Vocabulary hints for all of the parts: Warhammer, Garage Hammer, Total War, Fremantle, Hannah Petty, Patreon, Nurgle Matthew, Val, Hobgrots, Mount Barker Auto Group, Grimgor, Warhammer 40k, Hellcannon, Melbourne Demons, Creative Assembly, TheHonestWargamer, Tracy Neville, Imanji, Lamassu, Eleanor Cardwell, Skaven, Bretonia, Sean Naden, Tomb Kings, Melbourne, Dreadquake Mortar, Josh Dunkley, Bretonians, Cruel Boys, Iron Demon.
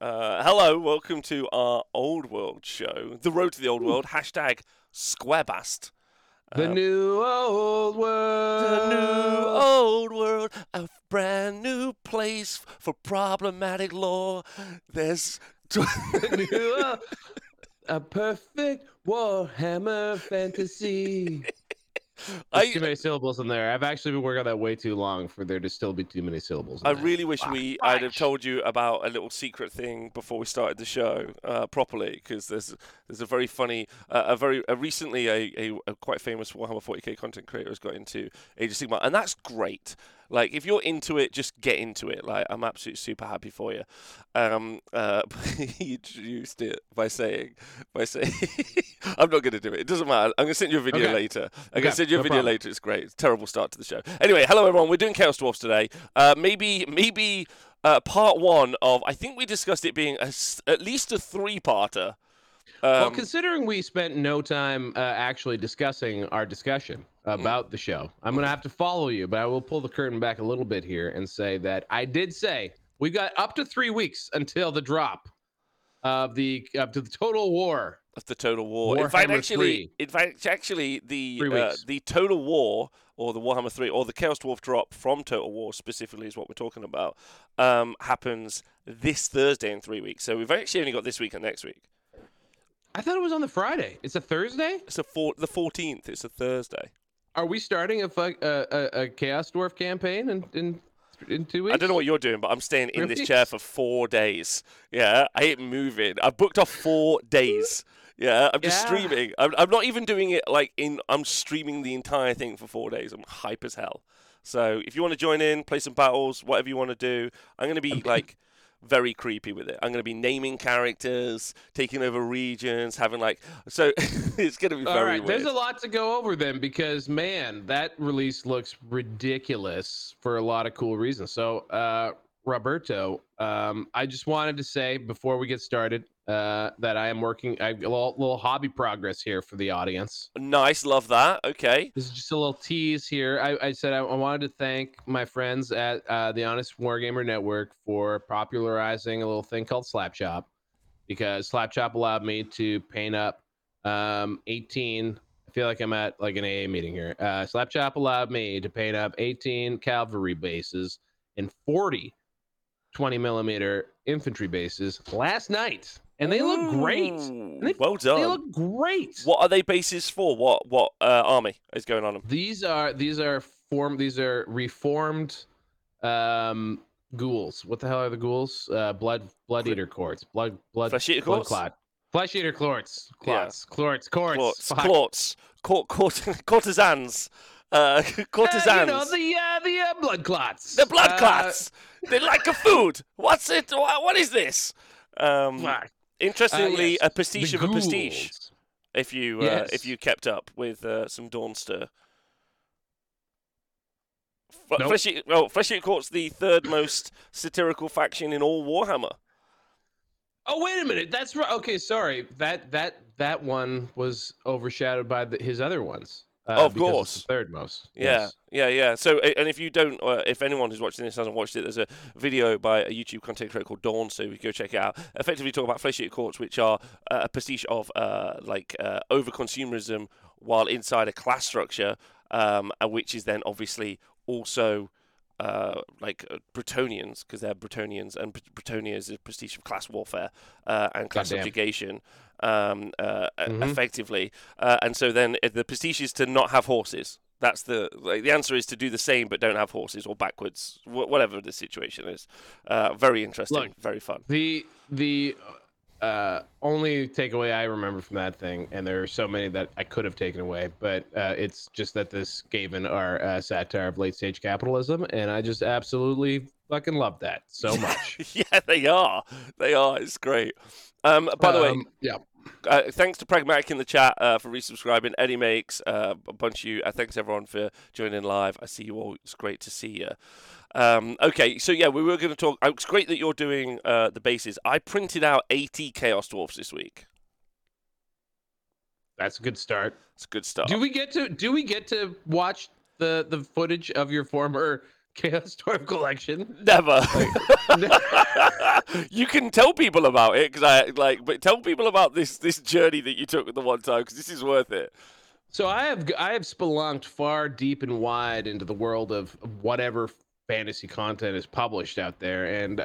Hello, welcome to our Old World show. The Road to the Old World, hashtag Squarebust. The new old world. The new old world. A brand new place for problematic lore. There's... the new, a perfect Warhammer fantasy. There's too many syllables in there. I've actually been working on that way too long for there to still be too many syllables in there. Really wish I'd have told you about a little secret thing before we started the show properly, because there's a very funny, recently a quite famous Warhammer 40k content creator has got into Age of Sigmar, and that's great. Like, if you're into it, just get into it. Like, I'm absolutely super happy for you. He introduced it by saying, I'm not going to do it. It doesn't matter. I'm going to send you a video later. I'm going to send you a video later. It's great. It's a terrible start to the show. Anyway, hello, everyone. We're doing Chaos Dwarfs today. Maybe part one of, I think we discussed it being at least a three-parter. Well, considering we spent no time actually discussing our discussion about the show, I'm going to have to follow you, but I will pull the curtain back a little bit here and say that I did say we've got up to 3 weeks until the drop of the Total War. Of the Total War. In fact, actually, the Total War or the Warhammer 3 or the Chaos Dwarf drop from Total War specifically is what we're talking about, happens this Thursday in 3 weeks. So we've actually only got this week and next week. I thought it was on the Friday. It's a Thursday? It's the 14th. It's a Thursday. Are we starting a Chaos Dwarf campaign in 2 weeks? I don't know what you're doing, but I'm staying in this chair for 4 days. Yeah, I ain't moving. I booked off 4 days. Yeah, I'm just streaming. I'm not even doing it I'm streaming the entire thing for 4 days. I'm hype as hell. So if you want to join in, play some battles, whatever you want to do, I'm going to be like... very creepy with it. I'm going to be naming characters, taking over regions, having like... So it's going to be very weird. There's a lot to go over then because, man, that release looks ridiculous for a lot of cool reasons. So, Roberto, I just wanted to say before we get started that I am working... I have a little hobby progress here for the audience. Nice. Love that. Okay. This is just a little tease here. I said I wanted to thank my friends at the Honest Wargamer Network for popularizing a little thing called Slapshop, because Slapshop allowed me to paint up 18... I feel like I'm at like an AA meeting here. Slapshop allowed me to paint up 18 cavalry bases and 40 20-millimeter infantry bases last night. And they look great. Well done. They look great. What are they bases for? What army is going on them? These are reformed ghouls. What the hell are the ghouls? Blood eater courts. Blood flesh eater courts. Flesh eater courts. Courtesans. Courtesans. The blood clots. The blood clots. They like a food. What's it? What is this? Interestingly, yes. A pastiche of a pastiche. If you kept up with some Dawnster. Nope. Fleshieater Court's the third most satirical faction in all Warhammer. Oh wait a minute, that's right. Okay, sorry. That one was overshadowed by his other ones. Of course, it's the third most. Yeah. So, and if you don't, if anyone who's watching this hasn't watched it, there's a video by a YouTube content creator called Dawn, so you go check it out. Effectively, talk about Flesh Eater Courts, which are a pastiche of over-consumerism while inside a class structure, which is then obviously also Bretonians, because they're Bretonians, and Bretonia is a prestige of class warfare and class subjugation, effectively. And so then the prestige is to not have horses. That's the answer is to do the same but don't have horses or backwards, whatever the situation is. Very interesting, very fun. The only takeaway I remember from that thing, and there are so many that I could have taken away, but it's just that the Skaven are a satire of late-stage capitalism, and I just absolutely fucking love that so much. Yeah, they are. It's great. By the way, yeah. Thanks to Pragmatic in the chat for resubscribing. Eddie Makes, a bunch of you. Thanks, everyone, for joining live. I see you all. It's great to see you. Okay, so, yeah, we were going to talk. It's great that you're doing the bases. I printed out 80 Chaos Dwarfs this week. That's a good start. Do we get to watch the footage of your former Chaos Dwarf collection? Never. You can tell people about it, because but tell people about this journey that you took with the one time, because this is worth it. So I have spelunked far deep and wide into the world of whatever fantasy content is published out there, and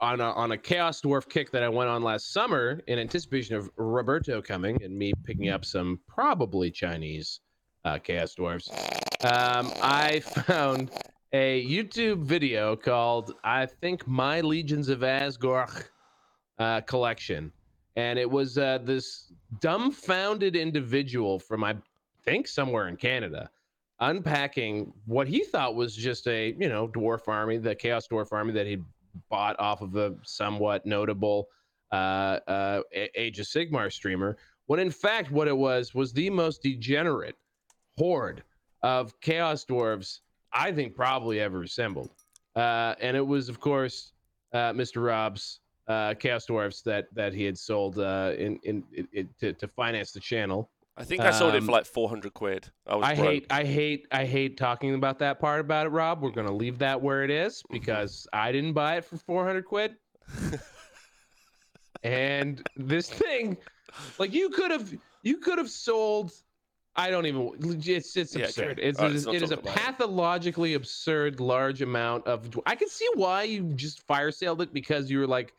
on a Chaos Dwarf kick that I went on last summer in anticipation of Roberto coming and me picking up some probably Chinese Chaos Dwarfs, I found a YouTube video called, I think, My Legions of Asgore Collection. And it was this dumbfounded individual from, I think, somewhere in Canada, unpacking what he thought was just a, dwarf army, the Chaos Dwarf army that he bought off of a somewhat notable Age of Sigmar streamer, when in fact what it was the most degenerate horde of Chaos Dwarves I think probably ever assembled. And it was, of course, Mr. Rob's Chaos Dwarfs that he had sold to finance the channel. I think I sold it for like 400 quid. I hate talking about that part about it, Rob. We're going to leave that where it is, because I didn't buy it for 400 quid. And this thing, like, you could have sold, I don't even, it's absurd. Yeah, it is a pathologically absurd large amount of, I can see why you just fire sailed it, because you were like,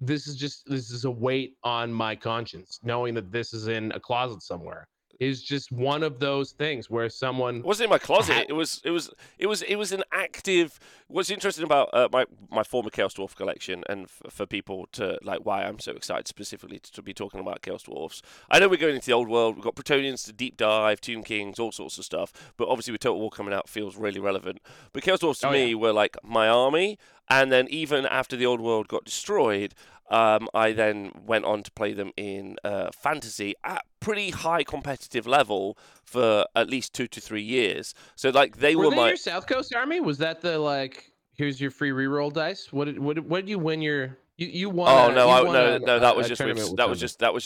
this is a weight on my conscience, knowing that this is in a closet somewhere. Is just one of those things where someone, it wasn't in my closet. It was an active. What's interesting about my former Chaos Dwarf collection, and for people to like, why I'm so excited specifically to be talking about Chaos Dwarfs. I know we're going into the old world. We've got Bretonians to deep dive, Tomb Kings, all sorts of stuff. But obviously, with Total War coming out, feels really relevant. But Chaos Dwarfs to me were like my army, and then even after the old world got destroyed. I then went on to play them in fantasy at pretty high competitive level for at least 2 to 3 years. So like were they your South Coast army? Was that the like, here's your free reroll dice? What did you win your? You won. That was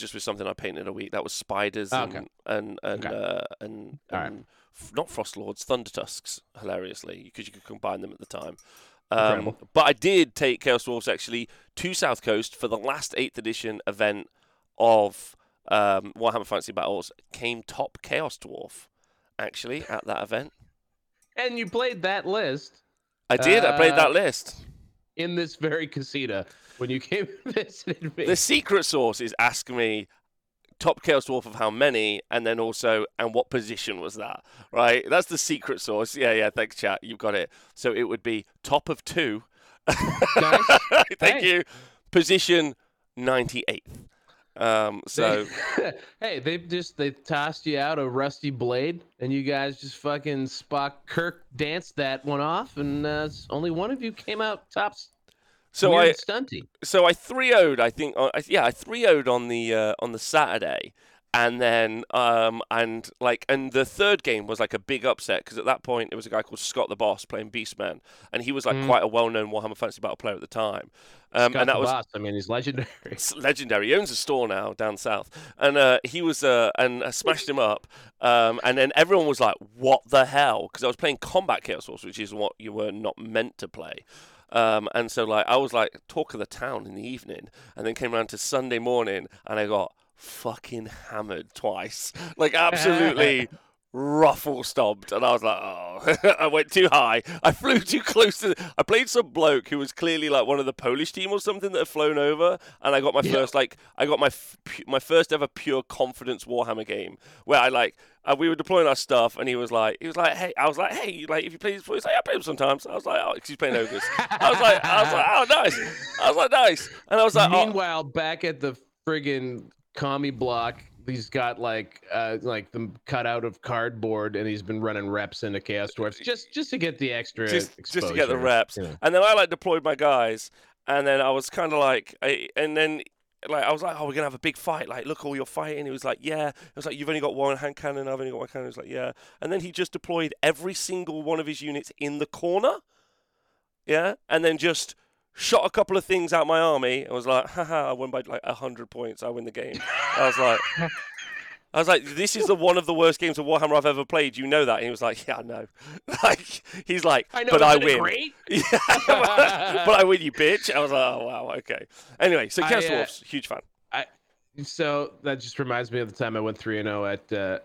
just with something I painted a week. That was spiders and not Frostlords, Thunder Tusks. Hilariously, because you could combine them at the time. But I did take Chaos Dwarfs actually to South Coast for the last 8th edition event of Warhammer Fantasy Battles. Came top Chaos Dwarf actually at that event. And you played that list. I did. I played that list in this very casita when you came and visited me. The secret source is ask me. Top Chaos Dwarf of how many, and then also, and what position was that, right? That's the secret source. Yeah, thanks, chat. You've got it. So it would be top of 2. Nice. Thank you. Position 98th. So hey, they tossed you out a rusty blade, and you guys just fucking Spock Kirk danced that one off, and only one of you came out tops. So I 3-0'd, I think. I 3-0'd on the Saturday, and then and the third game was like a big upset, because at that point there was a guy called Scott the Boss playing Beastman, and he was like quite a well-known Warhammer Fantasy Battle player at the time. And that was Boss. I mean, he's legendary. It's legendary. He owns a store now down south, and he was and I smashed him up. And then everyone was like, "What the hell?" Because I was playing Combat Chaos Wars, which is what you were not meant to play. And so like I was like talk of the town in the evening, and then came around to Sunday morning and I got fucking hammered twice, like absolutely ruffle stomped, and I was like, oh, I went too high, I flew too close to I played some bloke who was clearly like one of the Polish team or something that had flown over, and I got my first my first ever pure confidence Warhammer game where I like we were deploying our stuff, and he was like, hey, I was like, hey, like if you play, he's like, I play him sometimes. I was like, oh, 'cause he's playing ogres. I was like, oh, nice. And I was like, meanwhile, back at the friggin' commie block, he's got like the cutout of cardboard, and he's been running reps into Chaos Dwarfs just to get the extra, exposure. Just to get the reps. Yeah. And then I like deployed my guys, and then I was kind of like, I was like, oh, we're gonna have a big fight. Like, look, all you're fighting. He was like, yeah. I was like, you've only got one hand cannon. I've only got one cannon. He was like, yeah. And then he just deployed every single one of his units in the corner. Yeah, and then just shot a couple of things out my army. I was like, haha, I won by like 100 points. I win the game. I was like, I was like, this is one of the worst games of Warhammer I've ever played. You know that? And he was like, yeah, I know. Like, he's like, I know, but I win. Yeah, but I win, you bitch. I was like, oh, wow, okay. Anyway, so Chaos Dwarfs, huge fan. So that just reminds me of the time I went 3-0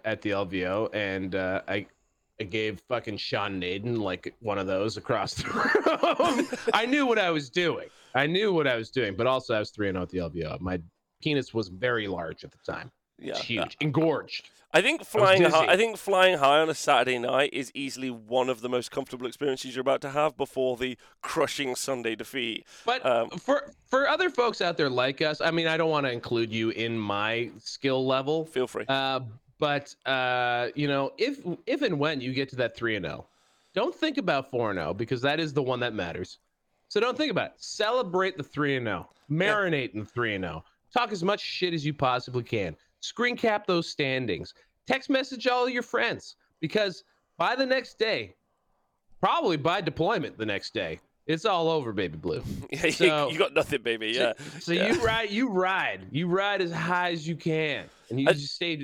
at the LVO, and I gave fucking Sean Naden like one of those across the room. I knew what I was doing. But also I was 3-0 at the LVO. My penis was very large at the time. Yeah, it's huge, engorged. I think flying high on a Saturday night is easily one of the most comfortable experiences you're about to have before the crushing Sunday defeat. But for other folks out there like us, I mean, I don't want to include you in my skill level. Feel free. But you know, if and when you get to that 3-0, don't think about 4-0 because that is the one that matters. So don't think about it. Celebrate the 3-0. Marinate in 3-0. Talk as much shit as you possibly can. Screen cap those standings. Text message all your friends, because by the next day, probably by deployment the next day, it's all over, baby blue. Yeah, so, you got nothing, baby. Yeah. So you ride as high as you can, and you just stay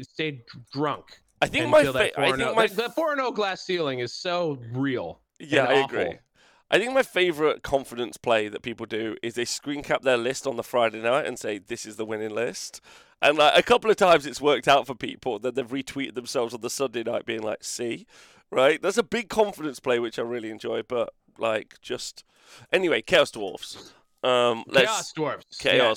drunk. I think the 4-0 glass ceiling is so real. Yeah, I agree. I think my favorite confidence play that people do is they screen cap their list on the Friday night and say, this is the winning list. And like a couple of times it's worked out for people that they've retweeted themselves on the Sunday night being like, see, right? That's a big confidence play, which I really enjoy. But like, just anyway, Chaos Dwarfs. Chaos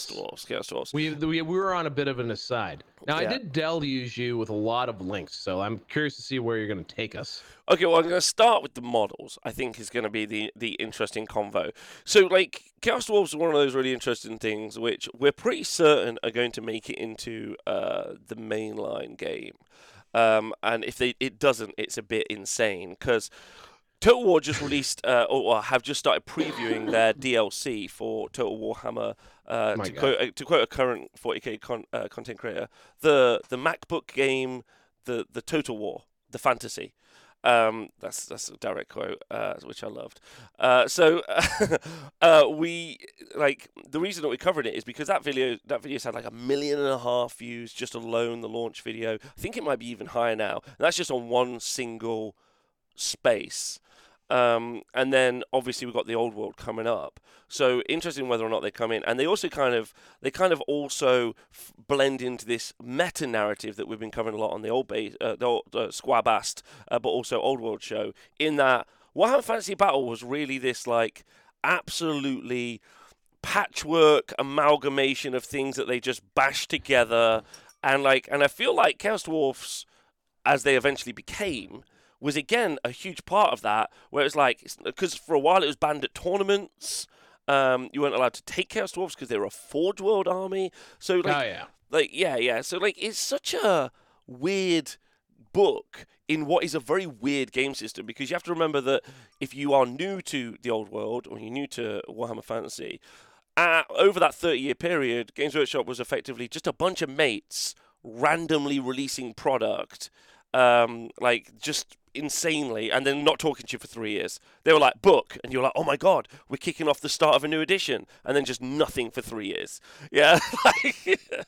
Dwarfs. We were on a bit of an aside. Now, yeah. I did deluge you with a lot of links, so I'm curious to see where you're going to take us. Okay, well, I'm going to start with the models, I think is going to be the interesting convo. So, like, Chaos Dwarfs are one of those really interesting things which we're pretty certain are going to make it into the mainline game. And if it doesn't, it's a bit insane, because Total War just released, or have just started previewing their DLC for Total Warhammer. To quote a current 40k content creator, the MacBook game, the Total War, the fantasy. That's a direct quote, which I loved. We like the reason that we covered it is because that video's had like 1.5 million views just alone. The launch video, I think it might be even higher now. And that's just on one single space. And then obviously we've got the old world coming up, so interesting whether or not they come in, and they also kind of blend into this meta narrative that we've been covering a lot on the old base, the Squarebust, but also old world show, in that Warhammer Fantasy Battle was really this like absolutely patchwork amalgamation of things that they just bashed together, and I feel like Chaos Dwarfs, as they eventually became, was again a huge part of that, where it's like, because for a while it was banned at tournaments, you weren't allowed to take Chaos Dwarfs because they were a Forge World army. So it's such a weird book in what is a very weird game system, because you have to remember that if you are new to the old world or you're new to Warhammer Fantasy, over that 30-year period, Games Workshop was effectively just a bunch of mates randomly releasing product, just insanely, and then not talking to you for 3 years. They were like, book, and you're like, oh my god, we're kicking off the start of a new edition, and then just nothing for 3 years. Yeah.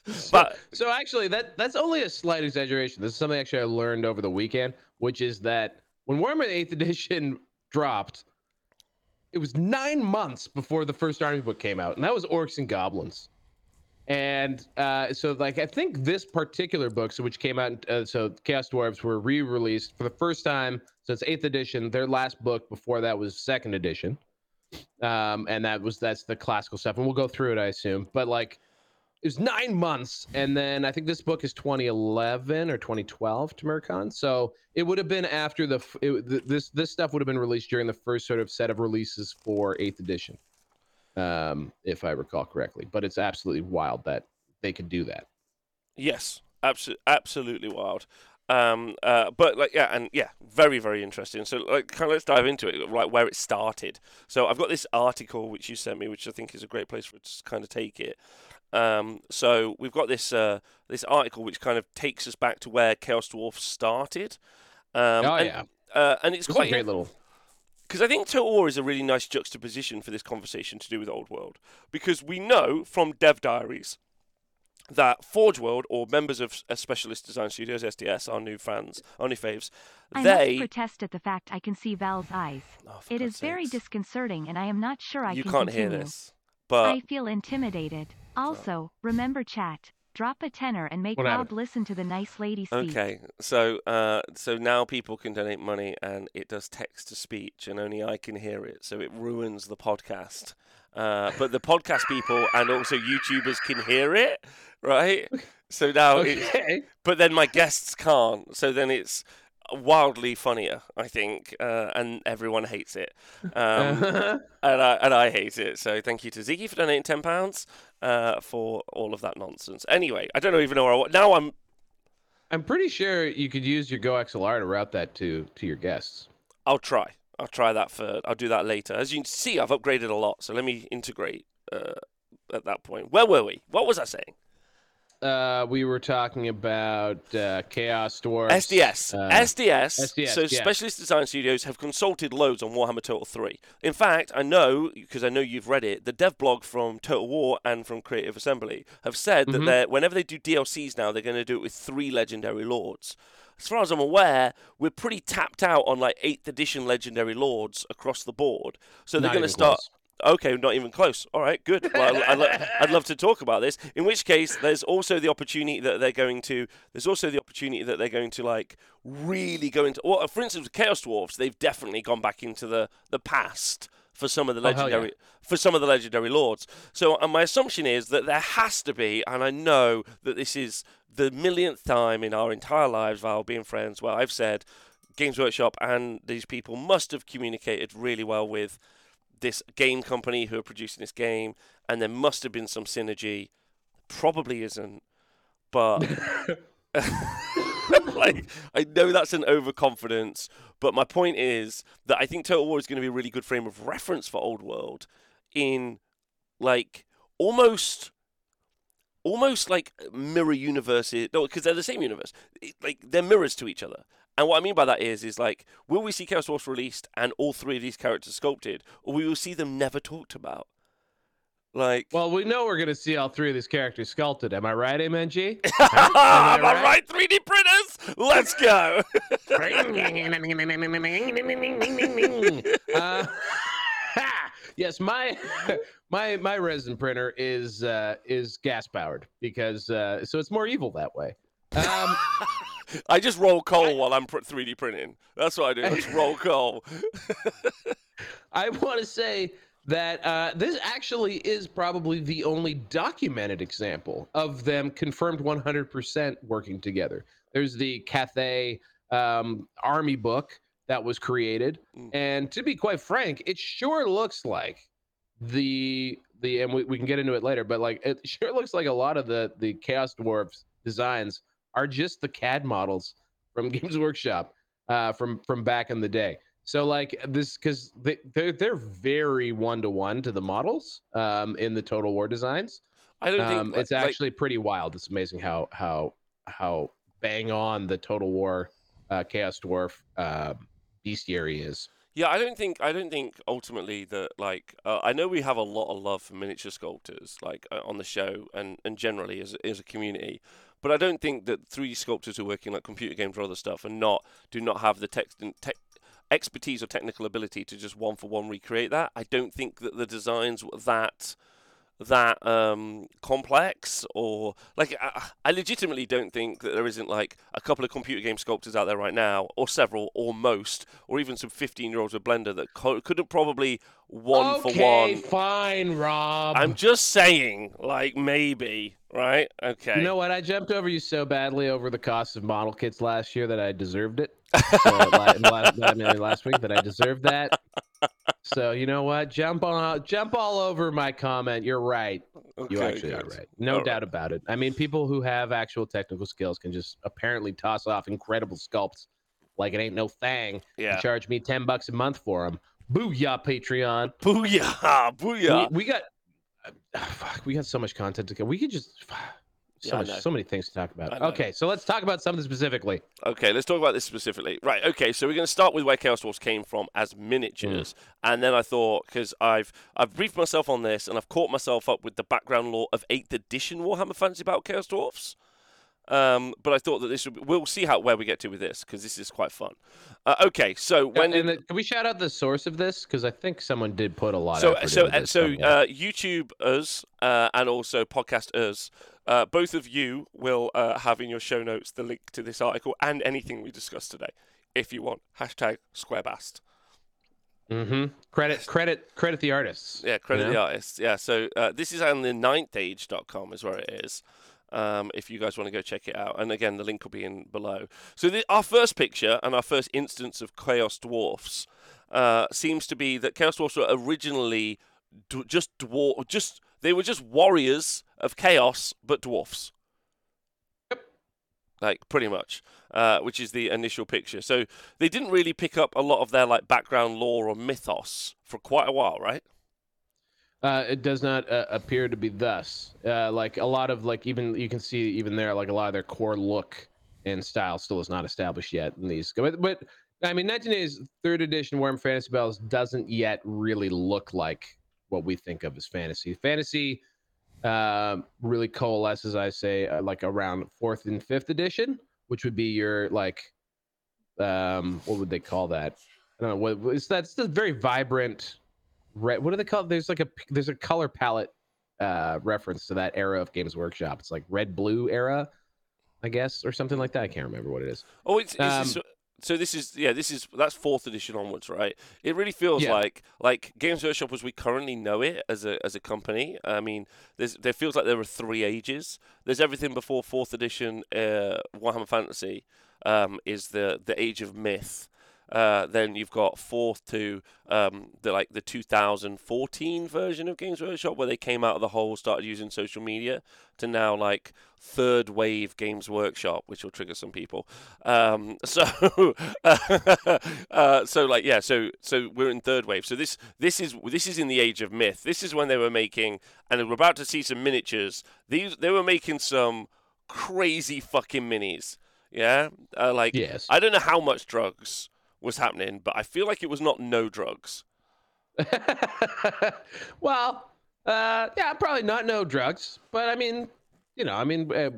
so actually that's only a slight exaggeration. This is something actually I learned over the weekend, which is that when Warhammer 8th edition dropped, it was 9 months before the first army book came out, and that was Orcs and Goblins. And so, like, I think this particular book, which came out, Chaos Dwarfs were re-released for the first time since 8th edition. Their last book before that was 2nd edition. And that's the classical stuff. And we'll go through it, I assume. But, like, it was 9 months. And then I think this book is 2011 or 2012, Tamurkhan. So it would have been after this stuff would have been released during the first sort of set of releases for 8th edition. If I recall correctly, but it's absolutely wild that they could do that. Yes, absolutely wild. Very, very interesting. So, like, kind of let's dive into it, like where it started. So I've got this article which you sent me, which I think is a great place for us to kind of take it. So we've got this this article which kind of takes us back to where Chaos Dwarfs started. And it's quite a great little. Because I think Total War is a really nice juxtaposition for this conversation to do with Old World. Because we know from dev diaries that Forge World, or members of Specialist Design Studios, SDS, our new fans, our new faves, I must protest at the fact I can see Val's eyes. Oh, it is very disconcerting, and I am not sure I can continue. You can't hear this, but... I feel intimidated. Also, remember chat, drop a tenner and make Rob listen to the nice lady speak. Okay, so now people can donate money, and it does text-to-speech, and only I can hear it, so it ruins the podcast. But the podcast people and also YouTubers can hear it, right? So now, but then my guests can't. So then it's wildly funnier, I think, and everyone hates it, and I hate it. So thank you to Ziggy for donating £10 for all of that nonsense. Anyway, I don't even know where I was. Now I'm pretty sure you could use your GoXLR to route that to your guests. I'll try that I'll do that later. As you can see, I've upgraded a lot, so let me integrate at that point. Where were we? What was I saying? We were talking about Chaos Dwarfs. SDS. So yeah. Specialist Design Studios have consulted loads on Warhammer Total 3. In fact, I know, because I know you've read it, the dev blog from Total War and from Creative Assembly have said that whenever they do DLCs now, they're going to do it with 3 legendary lords. As far as I'm aware, we're pretty tapped out on like 8th edition legendary lords across the board. So they're going to start... Close. Okay, not even close. All right, good. Well, I'd love to talk about this. In which case, there's also the opportunity that they're going to... like, really go into... Well, for instance, with Chaos Dwarfs, they've definitely gone back into the past for some of the legendary lords. So my assumption is that there has to be, and I know that this is the millionth time in our entire lives, Val, being friends, where I've said Games Workshop and these people must have communicated really well with this game company who are producing this game, and there must have been some synergy. Probably isn't, but like, I know that's an overconfidence, but my point is that I think Total War is going to be a really good frame of reference for Old World in, like, almost like mirror universes. No, because they're the same universe. Like, they're mirrors to each other. And what I mean by that is like, will we see Chaos Dwarfs released and all 3 of these characters sculpted, or we will see them never talked about? Like, well, we know we're going to see all 3 of these characters sculpted. Am I right, MNG? Am I right? 3D printers? Let's go. Yes, my resin printer is gas powered because so it's more evil that way. I just roll coal while I'm 3D printing. That's what I do. I just roll coal. I want to say that this actually is probably the only documented example of them confirmed 100% working together. There's the Cathay army book that was created, and to be quite frank, it sure looks like the and we can get into it later, but like, it sure looks like a lot of the Chaos Dwarfs designs are just the CAD models from Games Workshop from back in the day. So like this, because they're very one-to-one to the models in the Total War designs. I don't think it's actually pretty wild. It's amazing how bang on the Total War Chaos Dwarf bestiary is. Yeah, I don't think ultimately that, like, I know we have a lot of love for miniature sculptors, like, on the show and generally as a community, but I don't think that 3D sculptors who work in like computer games or other stuff and do not have the expertise or technical ability to just one-for-one recreate that. I don't think that the designs were that complex, or like I legitimately don't think that there isn't like a couple of computer game sculptors out there right now, or several, or most, or even some 15-year-olds with Blender that couldn't probably one-for-one. Okay, fine, Rob. I'm just saying, like, maybe, right? Okay. You know what? I jumped over you so badly over the cost of model kits last year that I deserved it. Last week that I deserved that. So you know what? Jump all over my comment. You're right. Okay, you actually are right. No doubt about it. I mean, people who have actual technical skills can just apparently toss off incredible sculpts like it ain't no thing. Yeah. And charge me $10 a month for them. Booyah, Patreon. Booyah. We got so much content to go. We could just So many things to talk about. Okay, so let's talk about something specifically. Okay, let's talk about this specifically. Right, okay, so we're going to start with where Chaos Dwarfs came from as miniatures. And then I thought, because I've briefed myself on this, and I've caught myself up with the background lore of 8th edition Warhammer Fantasy Battle Chaos Dwarfs. But I thought that this would be, we'll see where we get to with this, because this is quite fun. Okay, so when... can we shout out the source of this? Because I think someone did put a lot of effort into this. So YouTubers and also podcasters, both of you will have in your show notes the link to this article and anything we discussed today, if you want. # Squarebust. Credit the artists. Yeah, the artists. Yeah, so this is on the 9thAge.com is where it is. If you guys want to go check it out. And again, the link will be in below. So our first picture and our first instance of Chaos Dwarfs seems to be that Chaos Dwarfs were originally they were just warriors of chaos, but dwarfs. Yep. Like, pretty much, which is the initial picture. So they didn't really pick up a lot of their, like, background lore or mythos for quite a while, right? It does not appear to be thus. Like, a lot of, like, even you can see even there, like, a lot of their core look and style still is not established yet in these. But I mean, 1980s 3rd edition Warhammer Fantasy Battles doesn't yet really look like what we think of as fantasy. Fantasy really coalesces, I say, like around 4th and 5th edition, which would be your, like, what would they call that? I don't know. That's the very vibrant... Red, what do they call it? There's a color palette reference to that era of Games Workshop. It's like red blue era, I guess, or something like that. I can't remember what it is. Oh, that's 4th edition onwards, right? It really feels like Games Workshop as we currently know it as a company. I mean, there feels like there were 3 ages. There's everything before 4th edition Warhammer Fantasy is the Age of Myth. Then you've got 4th to the 2014 version of Games Workshop, where they came out of the hole, started using social media, to now like 3rd wave Games Workshop, which will trigger some people. So we're in 3rd wave. So this is in the Age of Myth. This is when they were making, and we're about to see some miniatures. They were making some crazy fucking minis. Yeah, yes. I don't know how much drugs was happening, but I feel like it was not no drugs. Well, probably not no drugs, but I mean,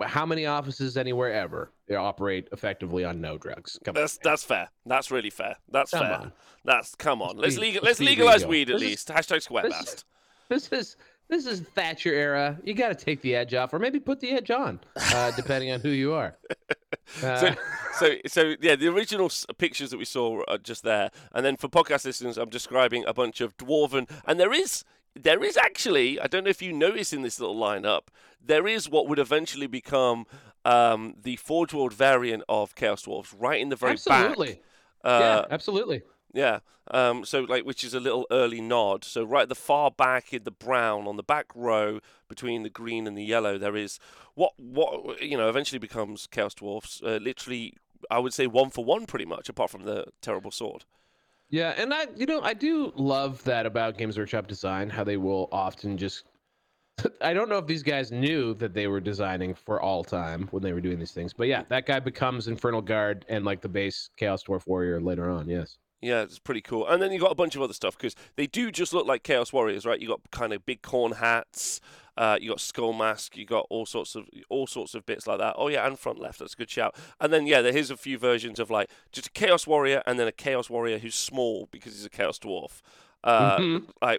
how many offices anywhere ever they operate effectively on no drugs? That's fair. That's really fair. Come on. Let's legalize weed at least. # Squarebust. This is Thatcher era. You got to take the edge off, or maybe put the edge on, depending on who you are. The original pictures that we saw are just there, and then for podcast listeners, I'm describing a bunch of dwarven, and there is actually, I don't know if you notice in this little lineup, there is what would eventually become the Forge World variant of Chaos Dwarfs, right in the very back. Absolutely. Yeah, which is a little early nod. So right at the far back in the brown, on the back row between the green and the yellow, there is what eventually becomes Chaos Dwarfs. Literally, I would say 1-for-1 pretty much, apart from the terrible sword. Yeah, and I do love that about Games Workshop design, how they will often just... I don't know if these guys knew that they were designing for all time when they were doing these things. But yeah, that guy becomes Infernal Guard and like the base Chaos Dwarf Warrior later on, yes. Yeah, it's pretty cool. And then you got a bunch of other stuff, because they do just look like Chaos Warriors, right? You got kind of big corn hats, you got skull mask, you got all sorts of bits like that. Oh yeah, and front left, that's a good shout. And then here's a few versions of like just a Chaos Warrior and then a Chaos Warrior who's small because he's a Chaos Dwarf.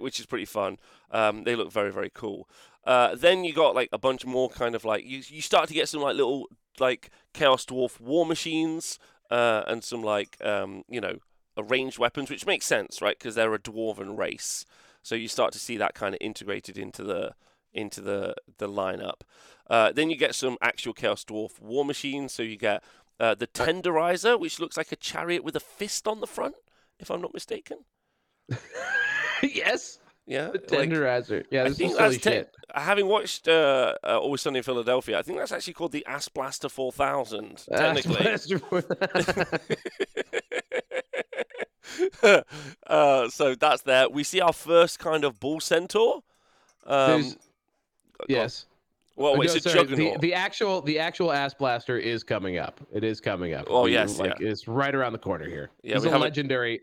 Which is pretty fun. They look very, very cool. Then you got like a bunch more kind of like you start to get some like little like Chaos Dwarf war machines, and some like ranged weapons, which makes sense, right? Because they're a dwarven race, so you start to see that kind of integrated into the lineup. Then you get some actual Chaos Dwarf war machines, so you get the Tenderizer, which looks like a chariot with a fist on the front, if I'm not mistaken. Yes. Yeah, the Tenderizer. I think that's shit. Having watched Always Sunny in Philadelphia, I think that's actually called the Ass Blaster 4000. Technically. So that's there. We see our first kind of Bull Centaur. Yes. Well, wait, no, so Juggernaut. The actual Ass Blaster is coming up. It is coming up. Oh, yes. It's right around the corner here. Yeah, there's a legendary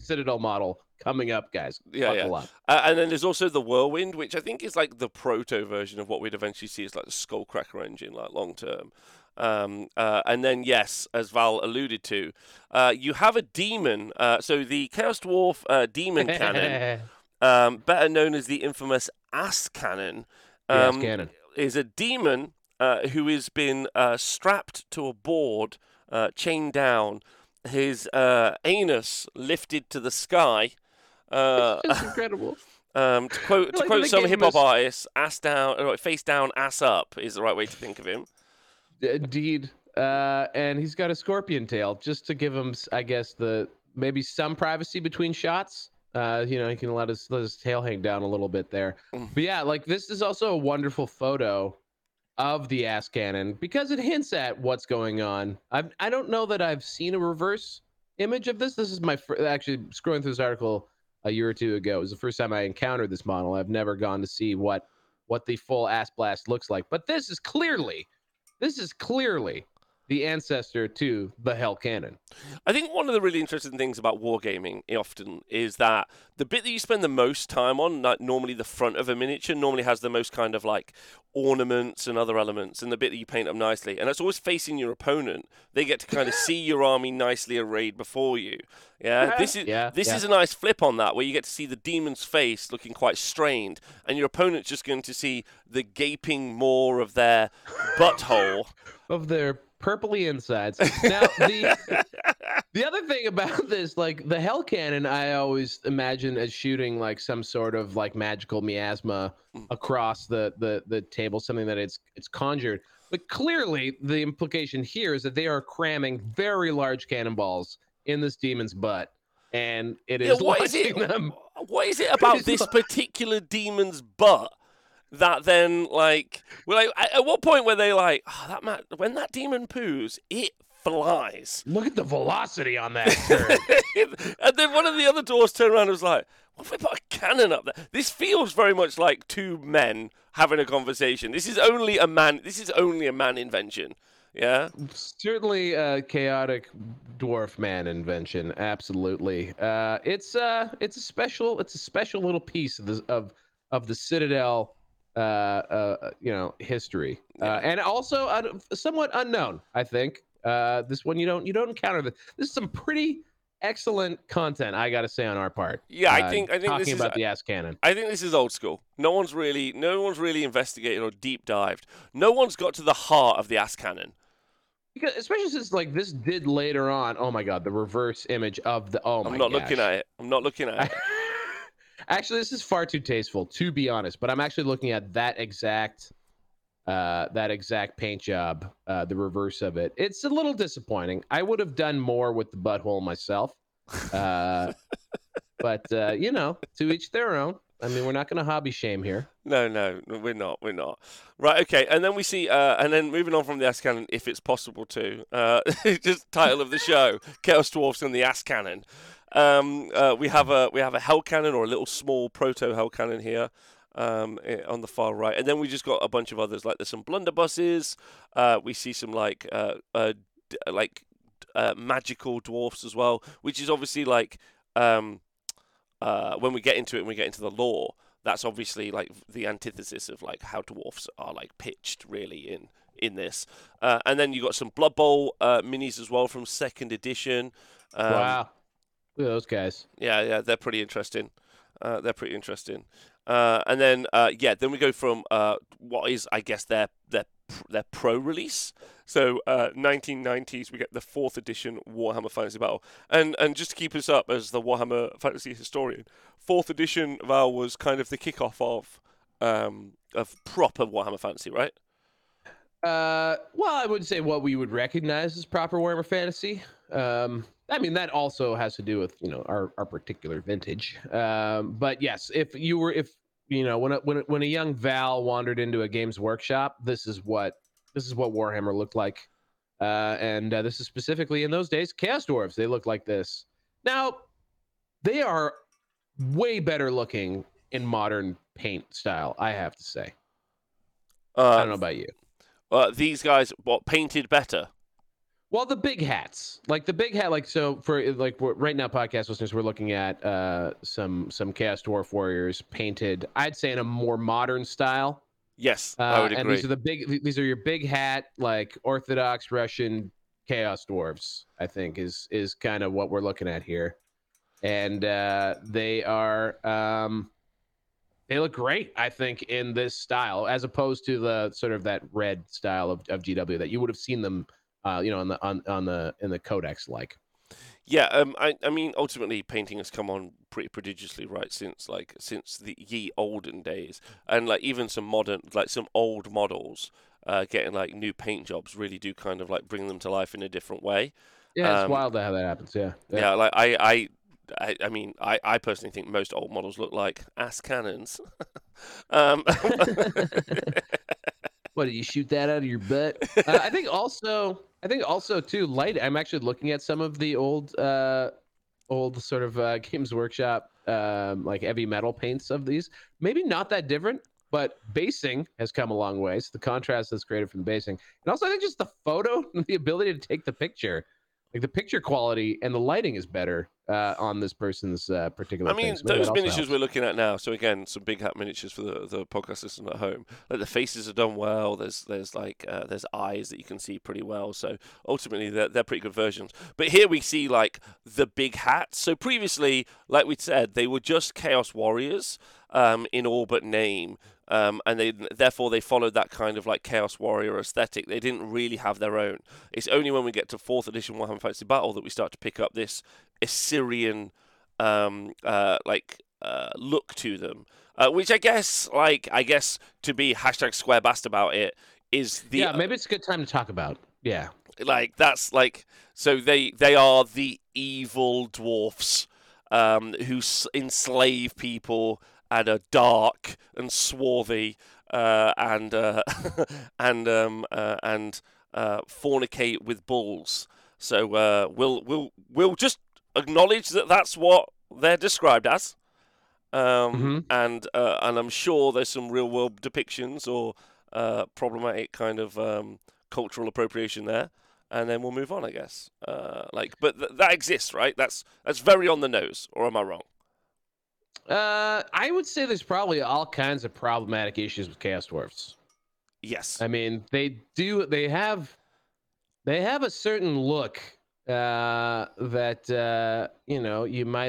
Citadel model coming up, guys. Buckle up. And then there's also the Whirlwind, which I think is like the proto version of what we'd eventually see as like the Skullcracker engine, like long term. And then, yes, as Val alluded to, you have a demon. So the Chaos Dwarf demon cannon, better known as the infamous Ass Cannon. Is a demon who has been strapped to a board, chained down, his anus lifted to the sky. It's just incredible. To quote some hip-hop artists, ass down, face down, ass up is the right way to think of him. Indeed. And he's got a scorpion tail, just to give him, I guess, maybe some privacy between shots. He can let his tail hang down a little bit there. But yeah, like this is also a wonderful photo of the Ass Cannon because it hints at what's going on. I don't know that I've seen a reverse image of this. This is my actually scrolling through this article a year or two ago. It was the first time I encountered this model. I've never gone to see what the full Ass Blast looks like. But this is clearly the ancestor to the Hell Cannon. I think one of the really interesting things about wargaming often is that the bit that you spend the most time on, like normally the front of a miniature, normally has the most kind of like ornaments and other elements, and the bit that you paint up nicely, and it's always facing your opponent. They get to kind of see your army nicely arrayed before you. This is a nice flip on that, where you get to see the demon's face looking quite strained, and your opponent's just going to see the gaping maw of their butthole, of their purpley insides. Now, the other thing about this, like the Hell Cannon, I always imagine as shooting like some sort of like magical miasma across the table, something that it's conjured. But clearly, the implication here is that they are cramming very large cannonballs in this demon's butt, and it is launching them. What is it about this particular demon's butt? That then, at what point were they like, oh, that man, when that demon poos, it flies. Look at the velocity on that turn. And then one of the other dwarves turned around and was like, what if we put a cannon up there? This feels very much like two men having a conversation. This is only a man invention. Yeah, certainly a chaotic dwarf man invention. Absolutely. It's a special little piece of the Citadel. History, and also somewhat unknown. I think this one you don't encounter this. This is some pretty excellent content, I gotta say, on our part. Yeah, I think talking this about the Ass Cannon. I think this is old school. No one's really investigated or deep dived. No one's got to the heart of the Ass Cannon. Because especially since like this did later on. Oh my god, the reverse image of the. Oh my. I'm not looking at it. Actually, this is far too tasteful, to be honest. But I'm actually looking at that exact paint job, the reverse of it. It's a little disappointing. I would have done more with the butthole myself. But to each their own. I mean, we're not going to hobby shame here. No, we're not. Right, okay. And then we see, moving on from the Ass Cannon, if it's possible to, just title of the show, Chaos Dwarfs and the Ass Cannon. We have a Hell Cannon, or a little small proto Hell Cannon here, on the far right, and then we just got a bunch of others. Like there's some blunderbusses. We see some magical dwarfs as well, which is obviously when we get into it, when we get into the lore, that's obviously like the antithesis of like how dwarfs are like pitched really in this. And then you got some Blood Bowl minis as well from 2nd edition. Wow. Look at those guys. Yeah, they're pretty interesting. And then, then we go from what is, I guess, their pro-release. So 1990s, we get the 4th edition Warhammer Fantasy Battle. And just to keep us up as the Warhammer Fantasy historian, 4th edition, Val, was kind of the kickoff of proper Warhammer Fantasy, right? Well, I would say what we would recognize as proper Warhammer Fantasy. I mean, that also has to do with, our particular vintage. But yes, when a young Val wandered into a Games Workshop, this is what Warhammer looked like. And this is specifically in those days, Chaos Dwarfs, they look like this. Now, they are way better looking in modern paint style, I have to say. I don't know about you. These guys, what, painted better? Well, the big hats, like the big hat, like, so for, like, right now, podcast listeners, we're looking at some Chaos Dwarf warriors painted, I'd say, in a more modern style. Yes, I would agree. And these are the big, these are your big hat, like Orthodox Russian Chaos Dwarves, I think is kind of what we're looking at here, and they are they look great, I think, in this style, as opposed to the sort of that red style of GW that you would have seen them. You know, in the codex, like. Yeah, I mean, ultimately, painting has come on pretty prodigiously, right? Since the ye olden days, and like even some modern, like some old models, getting like new paint jobs really do kind of like bring them to life in a different way. Yeah, it's wild how that happens. Yeah. Yeah, like I mean, I personally think most old models look like ass cannons. What, do you shoot that out of your butt? I think also too, light. I'm actually looking at some of the old sort of Games Workshop like heavy metal paints of these. Maybe not that different, but basing has come a long way. So the contrast that's created from basing, and also I think just the photo and the ability to take the picture, like the picture quality and the lighting is better on this person's particular. I mean, those miniatures helps. We're looking at now. So again, some big hat miniatures for the podcast listener at home. Like the faces are done well. There's eyes that you can see pretty well. So ultimately, they're pretty good versions. But here we see like the big hats. So previously, like we said, they were just Chaos Warriors in all but name. And they followed that kind of like Chaos Warrior aesthetic. They didn't really have their own. It's only when we get to 4th edition Warhammer Fantasy Battle that we start to pick up this Assyrian look to them, which I guess to be hashtag Squarebust about it is the maybe it's a good time to talk about so they are the evil dwarfs who enslave people and are dark and swarthy and fornicate with bulls. So we'll just acknowledge that that's what they're described as, and I'm sure there's some real world depictions or problematic kind of cultural appropriation there, and then we'll move on, I guess. That exists, right? That's very on the nose, or am I wrong? I would say there's probably all kinds of problematic issues with Chaos Dwarfs. Yes, I mean they have a certain look you might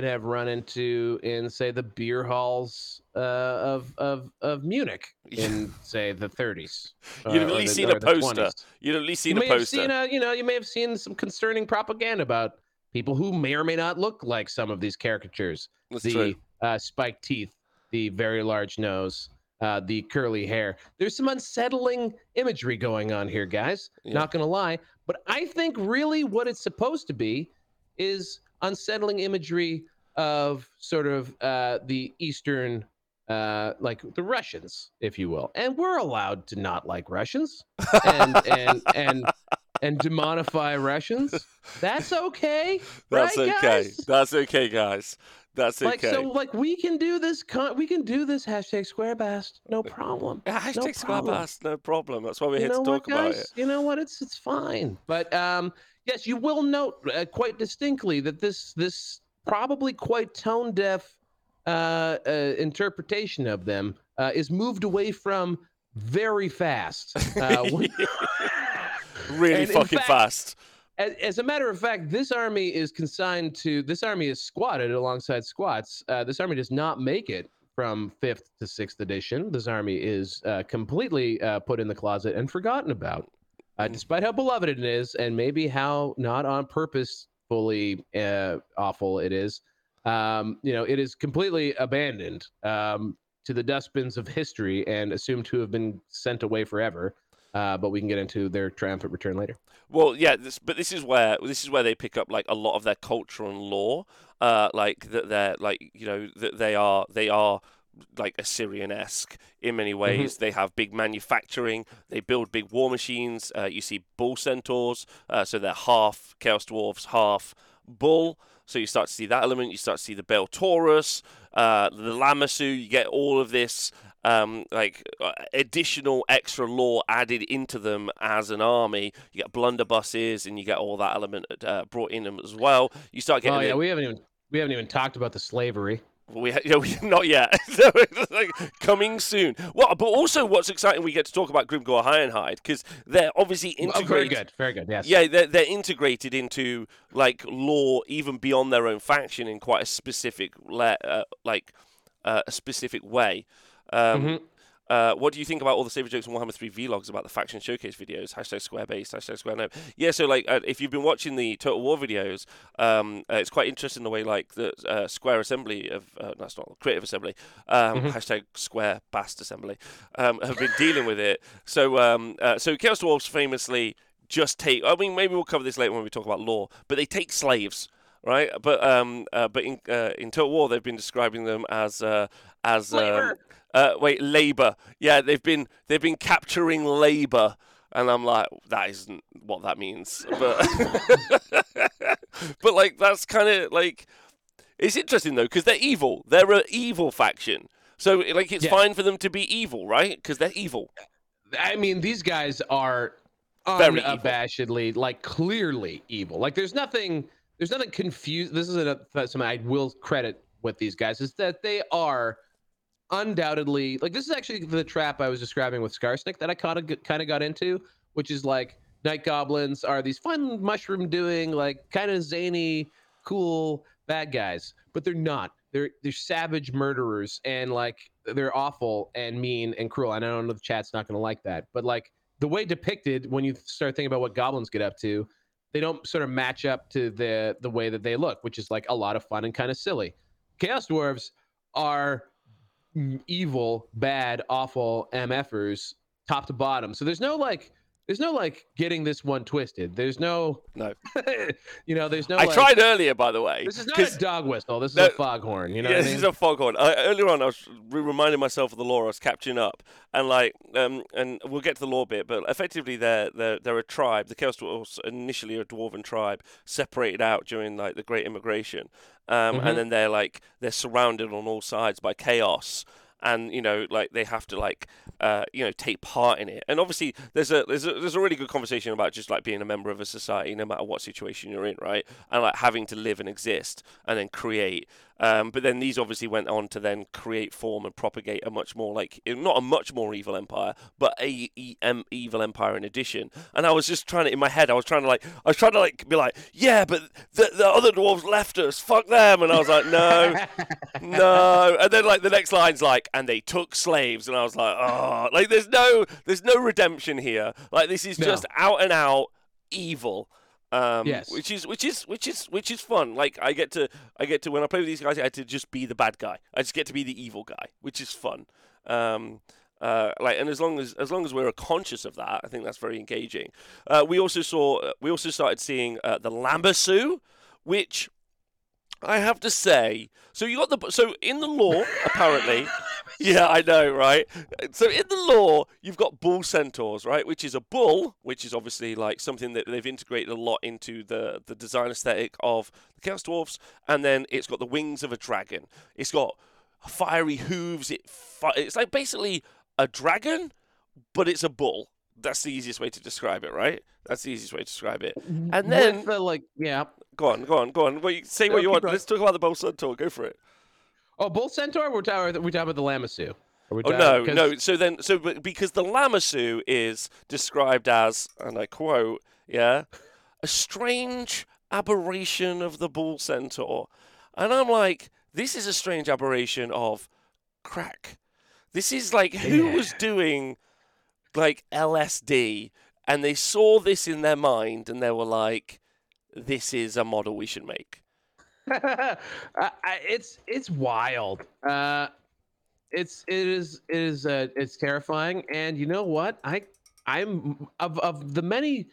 have run into in, say, the beer halls of Munich in say the 30s. You'd at least seen a poster. You may have seen some concerning propaganda about people who may or may not look like some of these caricatures. That's true. Spiked teeth, the very large nose, the curly hair. There's some unsettling imagery going on here, guys. Yeah. Not gonna lie. But I think really what it's supposed to be is unsettling imagery of sort of the Eastern, like the Russians, if you will. And we're allowed to not like Russians and demonify Russians. That's okay. That's right, okay. Guys? That's okay, guys. That's okay. We can do this. We can do this. Hashtag Squarebust, no problem. Hashtag Squarebust, no problem. That's why we're here to talk about it. You know what? It's fine. But yes, you will note quite distinctly that this probably quite tone deaf interpretation of them is moved away from very fast. Really fucking fast. As a matter of fact, this army is squatted alongside squats. This army does not make it from 5th to 6th edition. This army is completely put in the closet and forgotten about, despite how beloved it is, and maybe how not on purpose fully awful it is. It is completely abandoned to the dustbins of history and assumed to have been sent away forever. But we can get into their triumphant return later. Well, yeah, this is where they pick up like a lot of their culture and lore, they are like Assyrian-esque in many ways. They have big manufacturing. They build big war machines. You see bull centaurs, so they're half Chaos Dwarfs, half bull. So you start to see that element. You start to see the Bell Taurus, the Lamassu. You get all of this additional extra lore added into them as an army. You get blunderbusses and you get all that element brought in them as well. You start getting. Oh yeah, we haven't even talked about the slavery. Not yet. So it's like coming soon. Well, but also what's exciting, we get to talk about Grimgor Ironhide because they're obviously integrated. Oh, very good. Yes. Yeah, they're integrated into like lore even beyond their own faction in quite a specific way. Mm-hmm. What do you think about all the Saber Jokes and Warhammer 3 vlogs about the faction showcase videos? #SquareBase, #SquareNote. Yeah, so if you've been watching the Total War videos, it's quite interesting the way the Square Assembly Creative Assembly, #Squarebust Assembly, have been dealing with it. So Chaos Dwarfs famously just take. I mean, maybe we'll cover this later when we talk about lore, but they take slaves. Right, but in Total War they've been describing them as labor. Yeah, they've been capturing labor, and I'm like, that isn't what that means. But but that's kind of it's interesting though because they're evil. They're an evil faction, so it's fine for them to be evil, right? Because they're evil. I mean, these guys are very unabashedly evil. Clearly evil. There's nothing. There's nothing confused. This is something I will credit with these guys is that they are undoubtedly this is actually the trap I was describing with Scarsnick that I kind of got into, which is night goblins are these fun mushroom doing kind of zany cool bad guys, but they're not. They're savage murderers and they're awful and mean and cruel. And I don't know, the chat's not going to like that, but the way depicted when you start thinking about what goblins get up to. They don't sort of match up to the way that they look, which is a lot of fun and kind of silly. Chaos Dwarves are evil, bad, awful MFers, top to bottom. So there's no getting this one twisted. There's no. There's no. I tried earlier, by the way. This is not a dog whistle. This is a foghorn. You know. Yeah, this is a foghorn. Earlier on, I was reminding myself of the lore. I was catching up, and and we'll get to the lore bit. But effectively, they're a tribe. The Chaos Dwarfs initially are a dwarven tribe, separated out during the Great Immigration, and then they're surrounded on all sides by chaos. And they have to take part in it. And obviously, there's a really good conversation about just being a member of a society, no matter what situation you're in, right? And having to live and exist, and then create. But then these obviously went on to then create, form, and propagate a much more not a much more evil empire, but a evil empire in addition. And I was just trying to in my head, I was trying to be yeah, but the other dwarves left us, fuck them. And I was no, no. And then the next line's and they took slaves, and I was there's no redemption here. This is just out and out evil. Yes. Which is fun. I get to when I play with these guys, I had to just be the bad guy. I just get to be the evil guy, which is fun. And as long as we're conscious of that, I think that's very engaging. We also started seeing the Lamassu, which I have to say. So you got so in the lore apparently. Yeah, I know, right? So in the lore, you've got bull centaurs, right? Which is a bull, which is obviously something that they've integrated a lot into the design aesthetic of the Chaos Dwarfs, and then it's got the wings of a dragon. It's got fiery hooves. It's basically a dragon, but it's a bull. That's the easiest way to describe it, right? That's the easiest way to describe it. And then, go on. Say what you want. Let's talk about the bull centaur. Go for it. Oh, Bull Centaur? We're talking about the Lamassu. No. So because the Lamassu is described as, and I quote, a strange aberration of the Bull Centaur. And I'm this is a strange aberration of crack. This is who was doing LSD, and they saw this in their mind, and they were this is a model we should make. It's wild. It's terrifying. And you know what? I'm of the many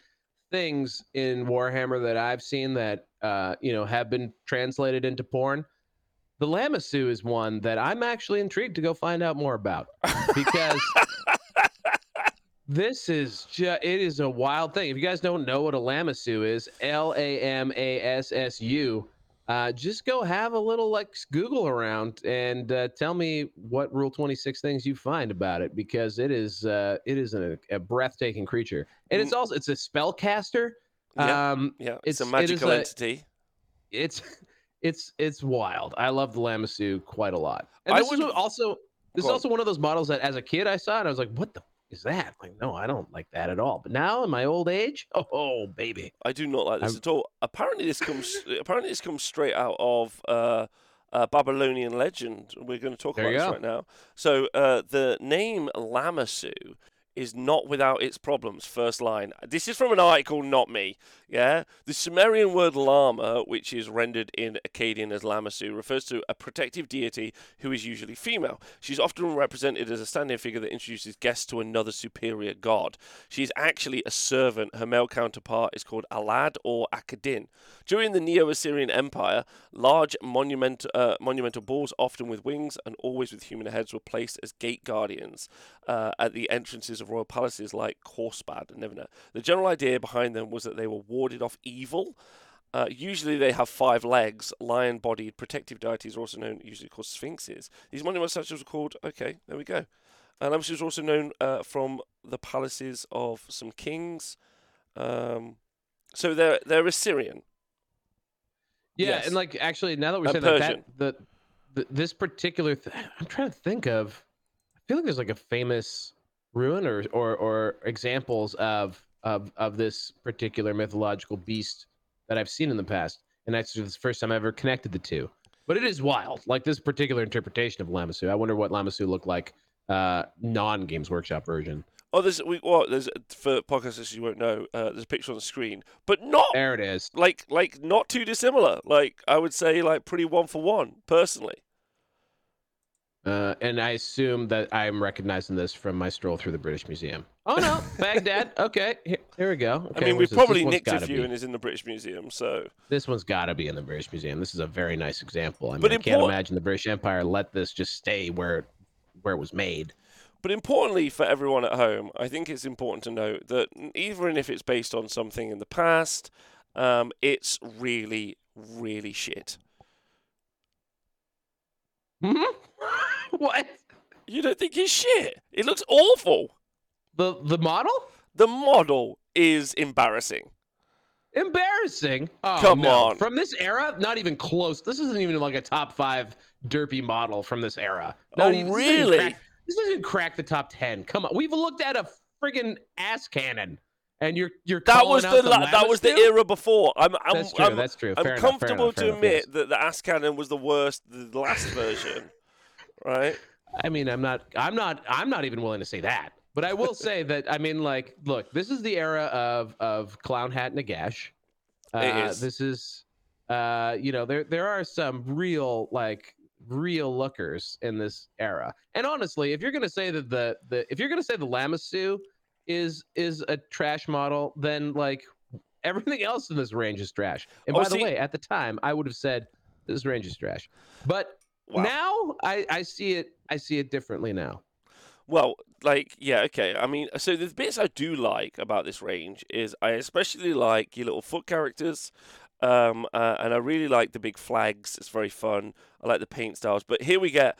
things in Warhammer that I've seen that have been translated into porn. The Lamassu is one that I'm actually intrigued to go find out more about because this is it is a wild thing. If you guys don't know what a Lamassu is, Lamassu. Just go have a little like Google around and tell me what Rule 26 things you find about it, because it is a breathtaking creature, and it's also a spellcaster. It's a magical entity. It's wild. I love the Lamassu quite a lot. And I would also. This is also one of those models that, as a kid, I saw and I was like, "What the f- is that?" I'm like, no, I don't like that at all. But now, in my old age, oh baby, I do not like this at all. Apparently, this comes straight out of Babylonian legend. We're going to talk about this right now. So the name Lamassu is not without its problems. First line. This is from an article, not me. Yeah, the Sumerian word lama, which is rendered in Akkadian as Lamassu, refers to a protective deity who is usually female. She's often represented as a standing figure that introduces guests to another superior god. She is actually a servant. Her male counterpart is called Alad or Akkadin. During the Neo-Assyrian Empire, large monumental bulls, often with wings and always with human heads, were placed as gate guardians at the entrances of royal palaces like Korsbad and Nivenna. The general idea behind them was that they were warded off evil. Usually they have five legs. Lion-bodied protective deities are also known, usually called sphinxes. These monumental statues are called, And Lamassu is also known from the palaces of some kings. So they're Assyrian. Yeah, yes. And like actually, now that we're saying Persian. Like that, this particular I'm trying to think of. I feel like there's like a famous ruin or examples of this particular mythological beast that I've seen in the past, and that's the first time I ever connected the two. But it is wild, like this particular interpretation of Lamassu. I wonder what Lamassu looked like non-Games Workshop version. Oh, there's for podcasters you won't know. There's a picture on the screen, but not there. It is like not too dissimilar. Like I would say, like pretty one for one, personally. And I assume that I'm recognizing this from my stroll through the British Museum. Oh, no, Baghdad. Okay, here we go. Okay, I mean, we've probably nicked a few and is in the British Museum, so... This one's got to be in the British Museum. This is a very nice example. I mean, I can't imagine the British Empire let this just stay where it was made. But importantly for everyone at home, I think it's important to note that even if it's based on something in the past, it's really, really shit. Mm-hmm. What? You don't think it's shit? It looks awful. The model? The model is embarrassing. Embarrassing? Oh, Come on. From this era? Not even close. This isn't even like a top 5 derpy model from this era. Really? This doesn't crack the top 10. Come on. We've looked at a friggin' ass cannon. And you're calling out that was the era before. That's true. I'm comfortable to admit that the ass cannon was the worst, the last version. Right? I mean, I'm not even willing to say that. But I will say that, I mean, like, look, this is the era of clown hat nagash. It is. This is, you know, there are some real lookers in this era. And honestly, if you're going to say that the Lamassu is a trash model, then like everything else in this range is trash. And by the way, at the time I would have said this range is trash. But now I see it differently now. Well, like, yeah, okay. I mean, so the bits I do like about this range is I especially like your little foot characters. And I really like the big flags. It's very fun. I like the paint styles. But here we get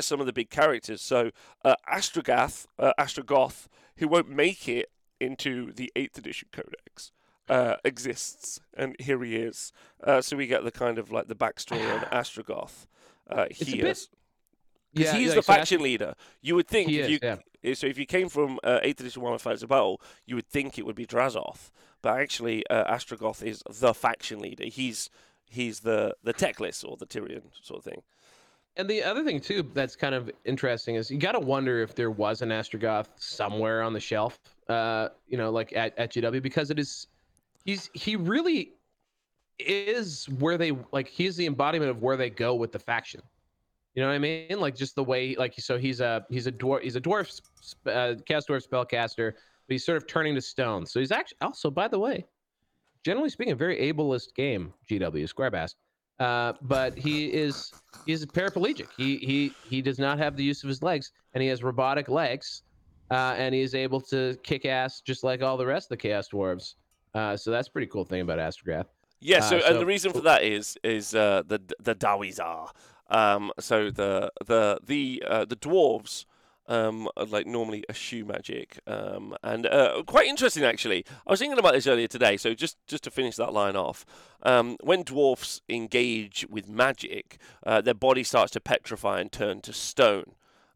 some of the big characters. So Astragoth, who won't make it into the 8th edition codex, exists, and here he is. So we get the kind of like the backstory on Astragoth. He's the faction leader. You would think so if you came from 8th edition Warhammer Fantasy Battle, you would think it would be Drazhoath, but actually Astragoth is the faction leader. He's the Teclis or the Tyrian sort of thing. And the other thing too that's kind of interesting is you got to wonder if there was an Astragoth somewhere on the shelf, you know, like at GW, because he really is where they like. He's the embodiment of where they go with the faction. You know what I mean? Like just the way, like, so he's a Chaos Dwarf spellcaster, but he's sort of turning to stone. So he's actually also, by the way, generally speaking, a very ableist game. GW Squarebust. But he's paraplegic. He does not have the use of his legs, and he has robotic legs, and he is able to kick ass just like all the rest of the Chaos Dwarves. So that's a pretty cool thing about Astragoth. Yeah, so the reason for that is the Dawizar. So the dwarves like normally eschew magic, and quite interesting actually. I was thinking about this earlier today. So just to finish that line off, when dwarfs engage with magic, their body starts to petrify and turn to stone.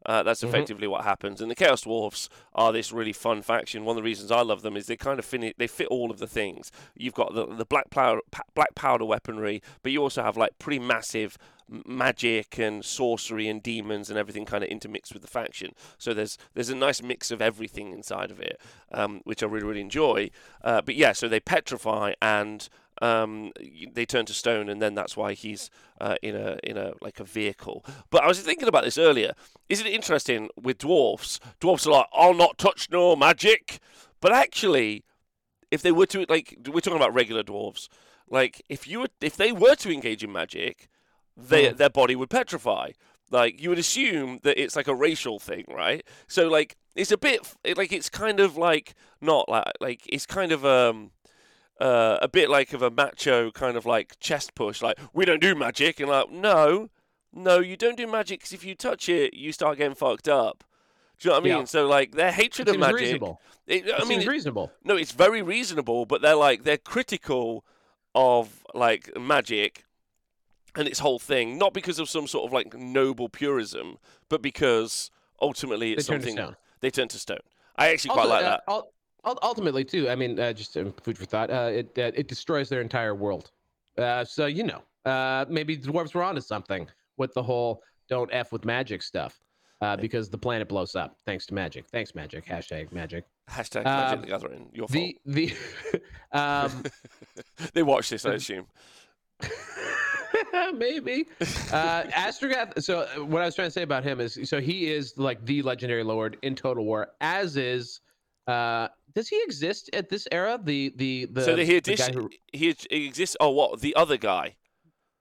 That's effectively what happens. And the Chaos Dwarfs are this really fun faction. One of the reasons I love them is they kind of they fit all of the things. You've got the black powder weaponry, but you also have like pretty massive magic and sorcery and demons and everything kind of intermixed with the faction. So there's a nice mix of everything inside of it, which I really, really enjoy. But yeah, so they petrify and... they turn to stone, and then that's why he's in a like a vehicle. But I was thinking about this earlier. Isn't it interesting with dwarves? Dwarves are like, I'll not touch no magic. But actually, if they were to, like, we're talking about regular dwarves, like if they were to engage in magic, their body would petrify. Like you would assume that it's like a racial thing, right? So like it's a bit like it's kind of like not like it's kind of a bit like of a macho kind of like chest push, like we don't do magic, and like no, you don't do magic because if you touch it, you start getting fucked up. Do you know what I mean? Yeah. So like their hatred of magic, reasonable. It's reasonable. No, it's very reasonable, but they're critical of like magic and its whole thing, not because of some sort of like noble purism, but because ultimately it's something they turn to stone. I actually quite like that. Ultimately, too, I mean, just food for thought, it destroys their entire world. So, maybe dwarves were onto something with the whole don't F with magic stuff because the planet blows up thanks to magic. Thanks, magic. Hashtag magic. Hashtag Magic the Gathering. Your fault. They watch this, I assume. Maybe. Astragoth, so what I was trying to say about him is, so he is like the legendary lord in Total War, as is... does he exist at this era? He exists. Oh, what the other guy?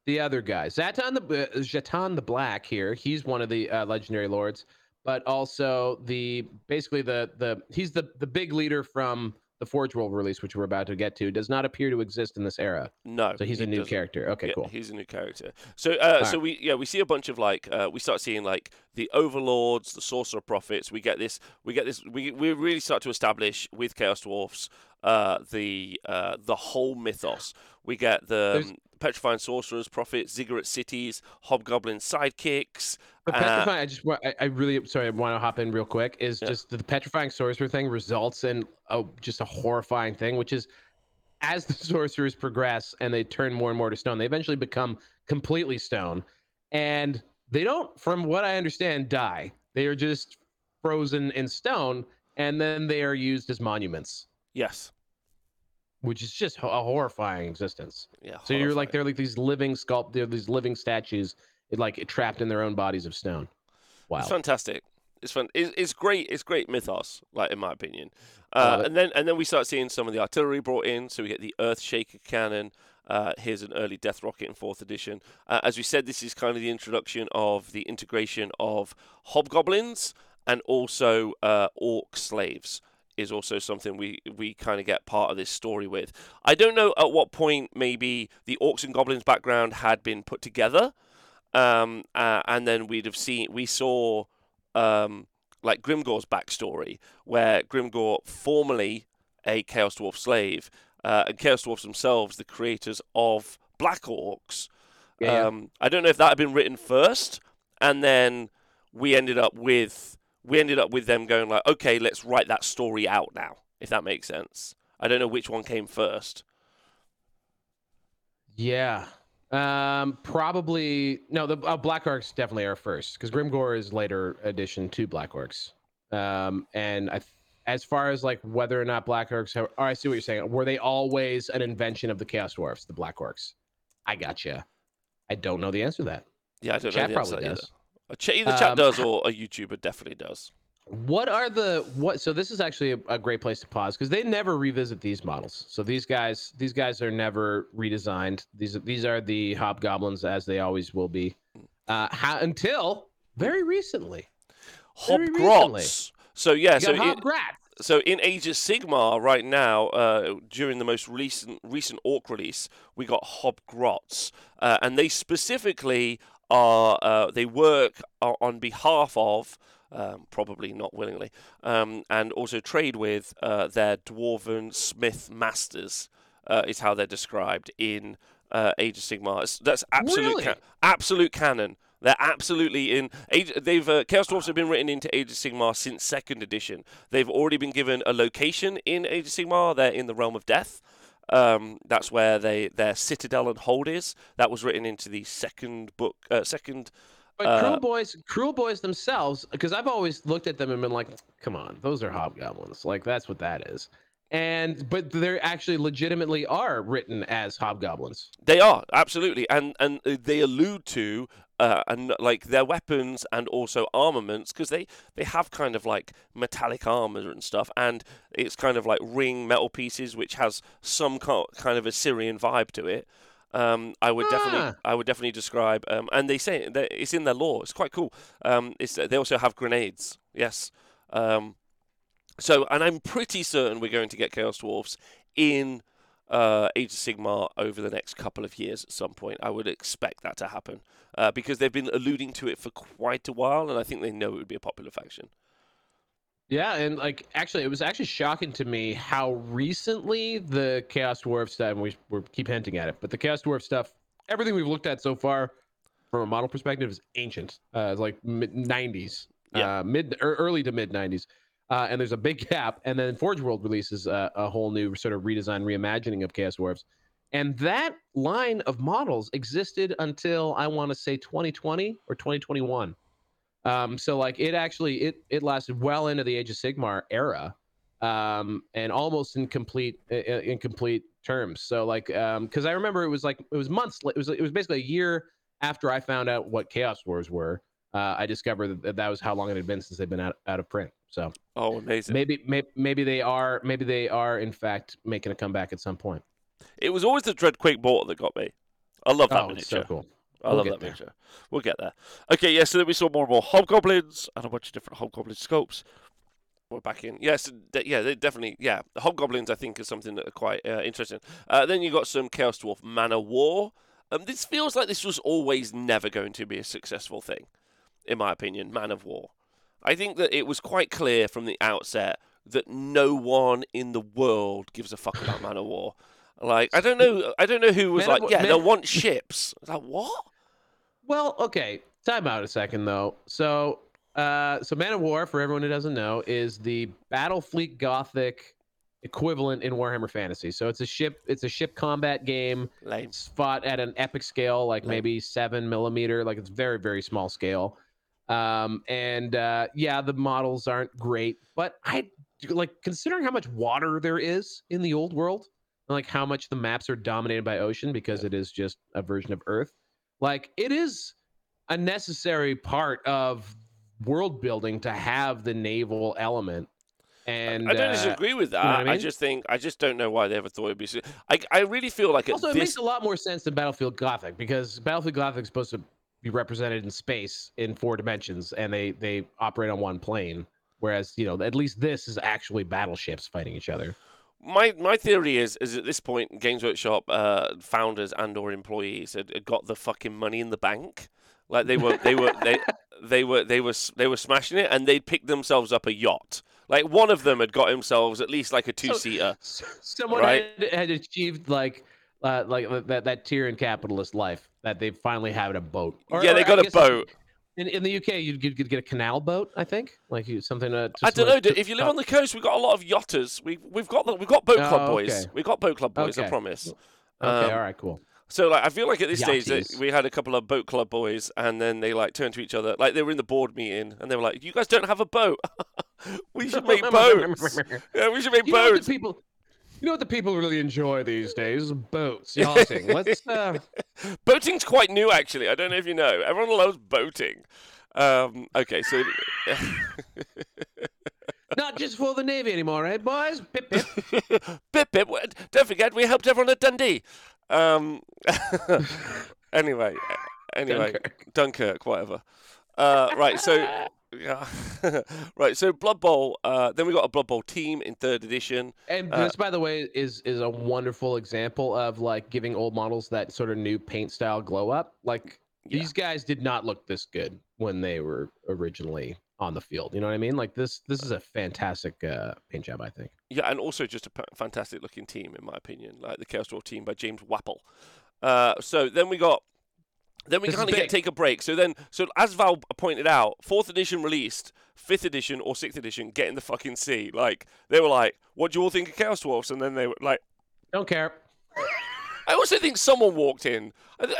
The other guy, Zhatan the Black. Here, he's one of the legendary lords, but also he's the big leader from the Forge World release, which we're about to get to. Does not appear to exist in this era. No, so he's a new character. Okay, yeah, cool. He's a new character. So, we see a bunch of like we start seeing like the overlords, the sorcerer prophets. We get this. We really start to establish with Chaos Dwarfs the whole mythos. We get the petrifying sorcerers, prophets, ziggurat cities, hobgoblin sidekicks. I want to hop in real quick. Just the petrifying sorcerer thing results in just a horrifying thing, which is as the sorcerers progress and they turn more and more to stone, they eventually become completely stone, and they don't, from what I understand, die. They are just frozen in stone, and then they are used as monuments. Yes. Which is just a horrifying existence. Yeah. So you're like they're like these living statues, like trapped in their own bodies of stone. Wow. It's fantastic. It's fun. It's great. It's great mythos, like in my opinion. And then we start seeing some of the artillery brought in. So we get the Earthshaker cannon. Here's an early death rocket in 4th edition. As we said, this is kind of the introduction of the integration of hobgoblins and also orc slaves. Is also something we kind of get part of this story with. I don't know at what point maybe the orcs and goblins background had been put together, and then we saw like Grimgor's backstory, where Grimgor, formerly a Chaos Dwarf slave, and Chaos Dwarfs themselves, the creators of Black Orcs. Yeah. I don't know if that had been written first, and then we ended up with them going like, okay, let's write that story out now, if that makes sense. I don't know which one came first. Yeah. Probably... No, the Black Orcs definitely are first, because Grimgor is later addition to Black Orcs. As far as like whether or not Black Orcs... I see what you're saying. Were they always an invention of the Chaos Dwarfs, the Black Orcs? I gotcha. I don't know the answer to that. Yeah, I don't know the answer to that either. Either chat does or a YouTuber definitely does. So this is actually a great place to pause, because they never revisit these models. So these guys are never redesigned. These are the hobgoblins as they always will be, until very recently. Hobgrots. So yeah, so Hobgrots. So in Age of Sigmar right now, during the most recent Orc release, we got Hobgrots, and they specifically are they work on behalf of, probably not willingly, and also trade with their Dwarven Smith Masters, is how they're described in Age of Sigmar. That's absolute, really? Absolute canon. They're absolutely in. They've Chaos Dwarfs have been written into Age of Sigmar since 2nd edition. They've already been given a location in Age of Sigmar. They're in the Realm of Death. That's where their citadel and hold is. That was written into the 2nd book. But Cruel Boys themselves, because I've always looked at them and been like, come on, those are Hobgoblins. Like, that's what that is. But they actually legitimately are written as Hobgoblins. They are, absolutely. And they allude to and like their weapons and also armaments, because they have kind of like metallic armor and stuff, and it's kind of like ring metal pieces, which has some kind of Assyrian vibe to it. I would definitely describe. And they say that it's in their lore. It's quite cool. They also have grenades. Yes. So, and I'm pretty certain we're going to get Chaos Dwarfs in Age of Sigmar over the next couple of years at some point. I would expect that to happen because they've been alluding to it for quite a while, and I think they know it would be a popular faction. Yeah, and like actually, it was actually shocking to me how recently the Chaos Dwarf stuff, and we keep hinting at it, but the Chaos Dwarf stuff, everything we've looked at so far from a model perspective is ancient. It's like mid-90s, yeah. Early to mid-90s. And there's a big gap, and then Forge World releases a whole new sort of redesign, reimagining of Chaos Dwarfs, and that line of models existed until I want to say 2020 or 2021. So like it lasted well into the Age of Sigmar era, and almost in complete terms. So like because I remember it was months. It was basically a year after I found out what Chaos Dwarfs were. I discovered that was how long it had been since they'd been out of print. So, oh, amazing! Maybe they are in fact making a comeback at some point. It was always the Dreadquake Mortar that got me. I love that miniature. It's so cool. I love that miniature. We'll get there. Okay, yeah. So then we saw more and more Hobgoblins and a bunch of different Hobgoblin sculpts. We're back in. Yes, yeah, they definitely. Yeah, the Hobgoblins I think is something that are quite interesting. Then you got some Chaos Dwarf Man of War. This feels like this was always never going to be a successful thing, in my opinion. Man of War. I think that it was quite clear from the outset that no one in the world gives a fuck about Man of War. Like, I don't know who was like, yeah, they'll want ships. I was like, what? Well, okay, time out a second though. So Man of War, for everyone who doesn't know, is the Battlefleet Gothic equivalent in Warhammer Fantasy. So it's a ship combat game. Lame. It's fought at an epic scale, like maybe 7mm, like it's very, very small scale. Yeah, the models aren't great, but I like considering how much water there is in the old world and like how much the maps are dominated by ocean because it is just a version of Earth. Like it is a necessary part of world building to have the naval element. And I don't disagree with that. You know what I mean? I just don't know why they ever thought it'd be. I really feel like also it makes a lot more sense than Battlefield Gothic, because Battlefield Gothic is supposed to be represented in space in 4 dimensions, and they operate on one plane, whereas, you know, at least this is actually battleships fighting each other. My theory is at this point Games Workshop founders and or employees had got the fucking money in the bank. Like they were smashing it, and they picked themselves up a yacht. Like one of them had got himself at least like a 2-seater. Someone right? had achieved like that tier in capitalist life that they finally have a boat. They got a boat. In the UK, you'd get a canal boat, I think, like something. I don't know. If you live on the coast, we've got a lot of yachters. We've got boat club boys. We've got boat club boys. Okay. I promise. Okay. All right. Cool. So like, I feel like at this stage we had a couple of boat club boys, and then they like turned to each other, like they were in the board meeting, and they were like, "You guys don't have a boat. We should make boats. Yeah, we should make boats." You know what the people really enjoy these days? Boats, yachting. Boating's quite new, actually. I don't know if you know. Everyone loves boating. Okay, so... Not just for the Navy anymore, eh, boys? Pip, pip. Pip, pip. Don't forget, we helped everyone at Dundee. Anyway. Dunkirk, whatever. Right, so... Yeah. Right, so Blood Bowl, then we got a Blood Bowl team in 3rd edition. And this, by the way, is a wonderful example of, like, giving old models that sort of new paint style glow up. Like, yeah. These guys did not look this good when they were originally on the field. You know what I mean? Like, this is a fantastic paint job, I think. Yeah, and also just a fantastic looking team, in my opinion. Like, the Chaos Dwarf team by James Wapple. So then we got... Then we kind of take a break. So as Val pointed out, 4th edition released, 5th edition or 6th edition, get in the fucking sea. Like, they were like, what do you all think of Chaos Dwarfs? And then they were like... Don't care. I also think someone walked in.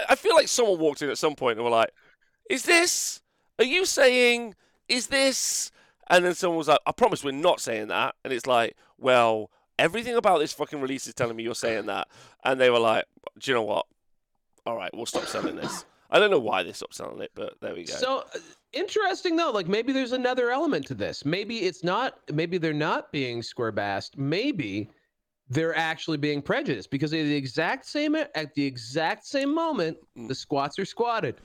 I feel like someone walked in at some point and were like, is this? Are you saying, is this? And then someone was like, I promise we're not saying that. And it's like, well, everything about this fucking release is telling me you're saying that. And they were like, do you know what? All right, we'll stop selling this. I don't know why they stopped selling it, but there we go. So interesting though, like maybe there's another element to this. Maybe it's not. Maybe they're not being squarebassed. Maybe they're actually being prejudiced because at the exact same moment the squats are squatted.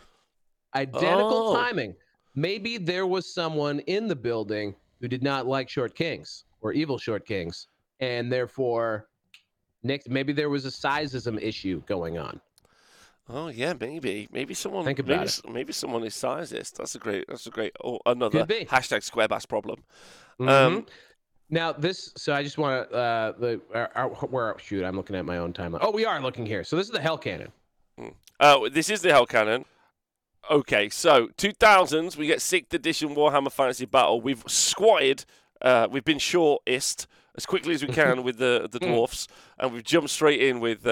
Identical timing. Maybe there was someone in the building who did not like short kings or evil short kings, and therefore, maybe there was a sizeism issue going on. Oh yeah, maybe someone think about it. Maybe someone is sizist. That's a great. Oh, another hashtag Squarebass problem. Mm-hmm. Now this. So I just want to. Shoot, I'm looking at my own timeline. Oh, we are looking here. So this is the Hellcannon. This is the Hellcannon. Okay, so 2000s. We get 6th edition Warhammer Fantasy Battle. We've squatted. We've been shortest as quickly as we can with the dwarfs, and we've jumped straight in with.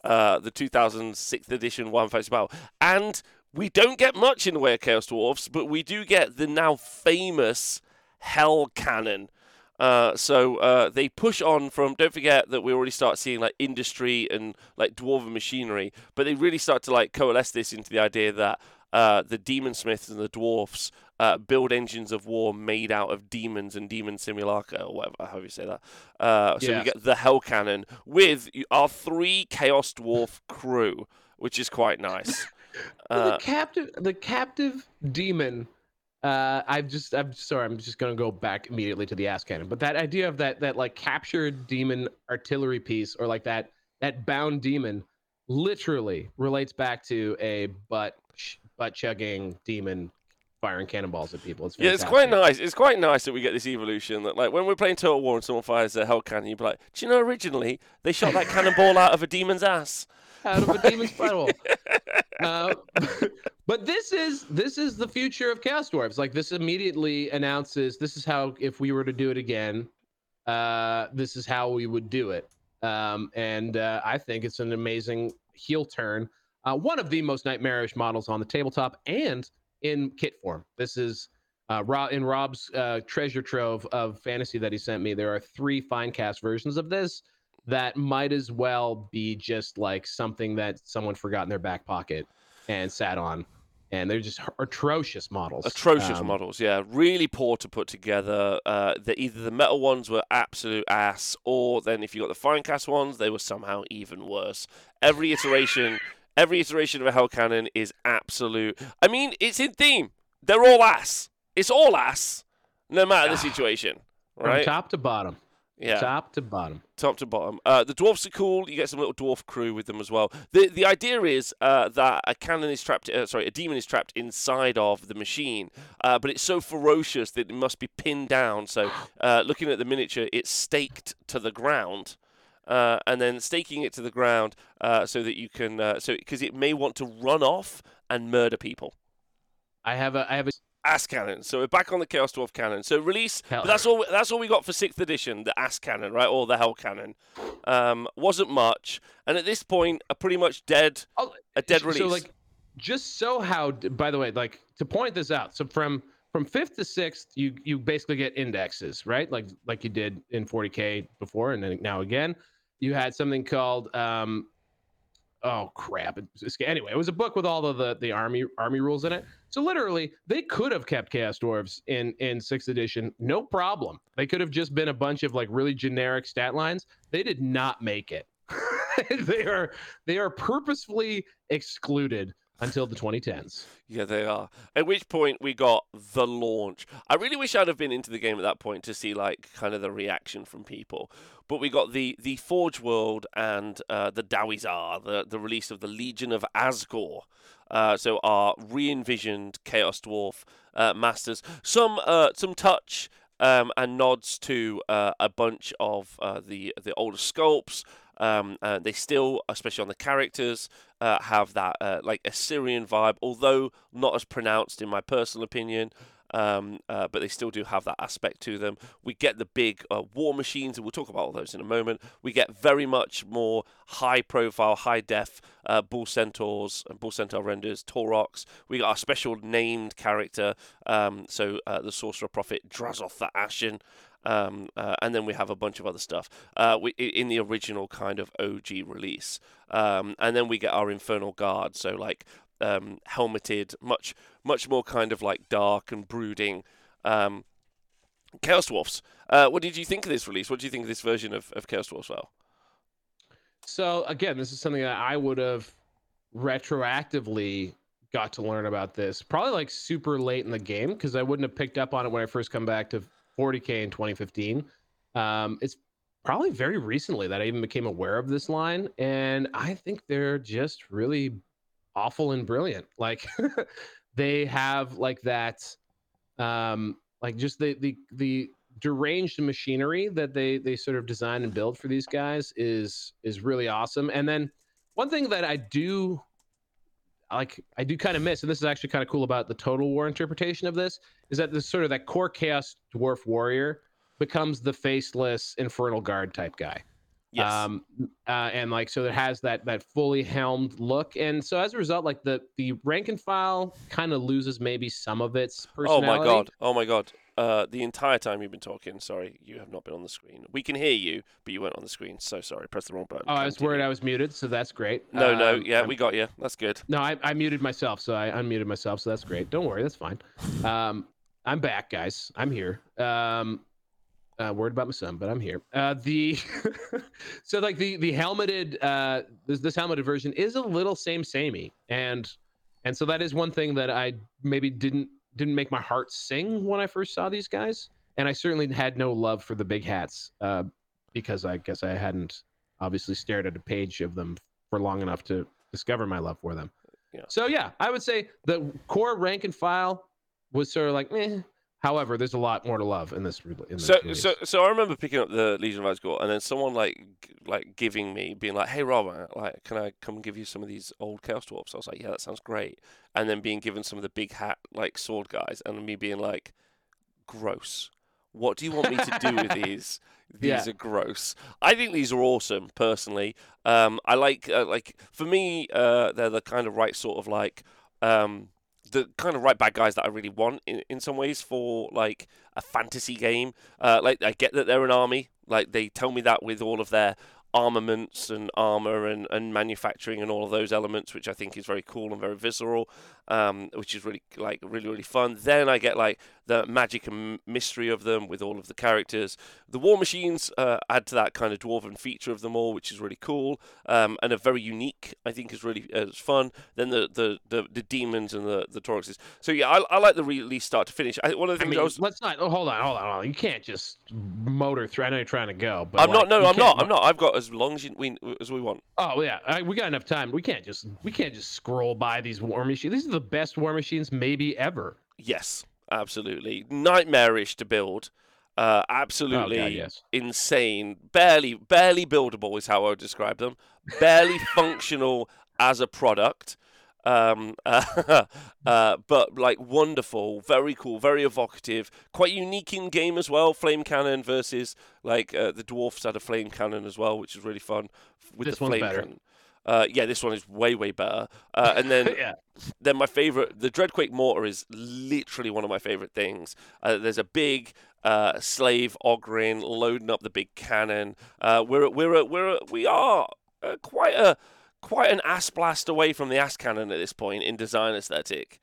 The 2006 edition Warhammer Fantasy Battle. And we don't get much in the way of Chaos Dwarfs, but we do get the now famous Hellcannon. So they push on from, don't forget that we already start seeing like industry and like dwarven machinery, but they really start to like coalesce this into the idea that the demon smiths and the dwarfs build engines of war made out of demons and demon simulacra, or whatever, however you say that. So we get the Hellcannon with our 3 Chaos Dwarf crew, which is quite nice. The captive demon. I'm just gonna go back immediately to the ass cannon. But that idea of that like captured demon artillery piece, or like that bound demon, literally relates back to a butt chugging demon firing cannonballs at people. It's fantastic. Yeah, it's quite nice. It's quite nice that we get this evolution that, like, when we're playing Total War and someone fires a Hellcannon, you'd be like, do you know originally they shot that cannonball out of a demon's ass? Out of a demon's funnel. But this is the future of Chaos Dwarfs. Like, this immediately announces this is how, if we were to do it again, this is how we would do it. And I think it's an amazing heel turn. One of the most nightmarish models on the tabletop and in kit form. This is in Rob's treasure trove of fantasy that he sent me. There are 3 fine cast versions of this that might as well be just like something that someone forgot in their back pocket and sat on. And they're just atrocious models. Yeah. Really poor to put together. Either the metal ones were absolute ass, or then if you got the fine cast ones, they were somehow even worse. Every iteration of a Hellcannon is absolute. I mean, it's in theme. They're all ass. It's all ass, no matter the situation, right? From top to bottom. Yeah. Top to bottom. The dwarfs are cool. You get some little dwarf crew with them as well. The idea is that a demon is trapped inside of the machine, but it's so ferocious that it must be pinned down. So looking at the miniature, it's staked to the ground. And then staking it to the ground so that you can... because it may want to run off and murder people. I have a ass cannon. So we're back on the Chaos Dwarf cannon. So release... That's all we got for 6th edition, the ass cannon, right? Or the hell cannon. Wasn't much. And at this point, a pretty much dead release. So, like, by the way, like, to point this out, so from 5th to 6th, you basically get indexes, right? Like you did in 40K before, and then now again. You had something called, Anyway, it was a book with all of the army rules in it. So literally, they could have kept Chaos Dwarfs in 6th edition, no problem. They could have just been a bunch of like really generic stat lines. They did not make it. They are purposefully excluded until the 2010s. Yeah, they are. At which point we got the launch. I really wish I'd have been into the game at that point to see like kind of the reaction from people. But we got the Forge World and the Dawizar, the release of the Legion of Asgore. So our re-envisioned Chaos Dwarf masters. Some touch and nods to a bunch of the older sculpts. They still, especially on the characters, have that like Assyrian vibe, although not as pronounced in my personal opinion. But they still do have that aspect to them. We get the big war machines, and we'll talk about all those in a moment. We get very much more high-profile, high-def Bull Centaurs and Bull Centaur renders, Taurocs. We got our special named character, the Sorcerer Prophet Drazhoath the Ashen. And then we have a bunch of other stuff in the original kind of OG release. And then we get our Infernal Guard, so like helmeted, much more kind of like dark and brooding Chaos Dwarfs. What did you think of this release? What do you think of this version of Chaos Dwarfs? Well, so again, this is something that I would have retroactively got to learn about this probably like super late in the game, because I wouldn't have picked up on it when I first come back to 40k in 2015. It's probably very recently that I even became aware of this line, and I think they're just really awful and brilliant. Like they have like that like just the deranged machinery that they sort of design and build for these guys is really awesome. And then one thing that I do kind of miss, and this is actually kind of cool about the Total War interpretation of this, is that this sort of that core Chaos Dwarf warrior becomes the faceless Infernal Guard type guy. Yes. And like, so it has that fully helmed look. And so as a result, like the rank and file kind of loses maybe some of its personality. Oh my God. The entire time you've been talking, sorry, you have not been on the screen. We can hear you, but you weren't on the screen. So sorry, press the wrong button. Oh, I was worried I was muted. So that's great. No. Yeah, we got you. That's good. No, I muted myself. So I unmuted myself. So that's great. Don't worry. That's fine. I'm back, guys. I'm here. Worried about my son, but I'm here. So like the helmeted, this helmeted version is a little samey, and so that is one thing that I maybe didn't make my heart sing when I first saw these guys, and I certainly had no love for the big hats because I guess I hadn't obviously stared at a page of them for long enough to discover my love for them. Yeah. So yeah, I would say the core rank and file was sort of like meh. However, there's a lot more to love in this. So I remember picking up the Legion of Asgore, and then someone like giving me, being like, "Hey, Rob, like, can I come give you some of these old Chaos Dwarfs?" I was like, "Yeah, that sounds great." And then being given some of the big hat like sword guys, and me being like, "Gross. What do you want me to do with these?" These are gross. I think these are awesome, personally. I like for me, they're the kind of right sort of like. The kind of right bad guys that I really want in some ways for like a fantasy game. Like I get that they're an army. Like they tell me that with all of their armaments and armor and manufacturing and all of those elements, which I think is very cool and very visceral, which is really like really fun. Then I get like the magic and mystery of them with all of the characters. The war machines add to that kind of dwarven feature of them all, which is really cool and are very unique. I think is really fun. Then the demons and the Tauroxes. So yeah, I like the release start to finish. Let's not. Oh, hold on. You can't just motor through. I know you're trying to go, but I'm not. I've got as long as we want. Oh yeah, we got enough time. We can't just scroll by these war machines. These are the best war machines maybe ever. Yes, absolutely. Nightmarish to build. Absolutely, oh God, yes. Insane. Barely buildable is how I would describe them. Barely functional as a product. But like wonderful, very cool, very evocative, quite unique in game as well. Flame cannon versus like the dwarfs had a flame cannon as well, which is really fun. This one is way better. And then then my favorite, the Dreadquake Mortar is literally one of my favorite things. There's a big slave Ogryn loading up the big cannon. We are quite an ass blast away from the ass cannon at this point in design aesthetic.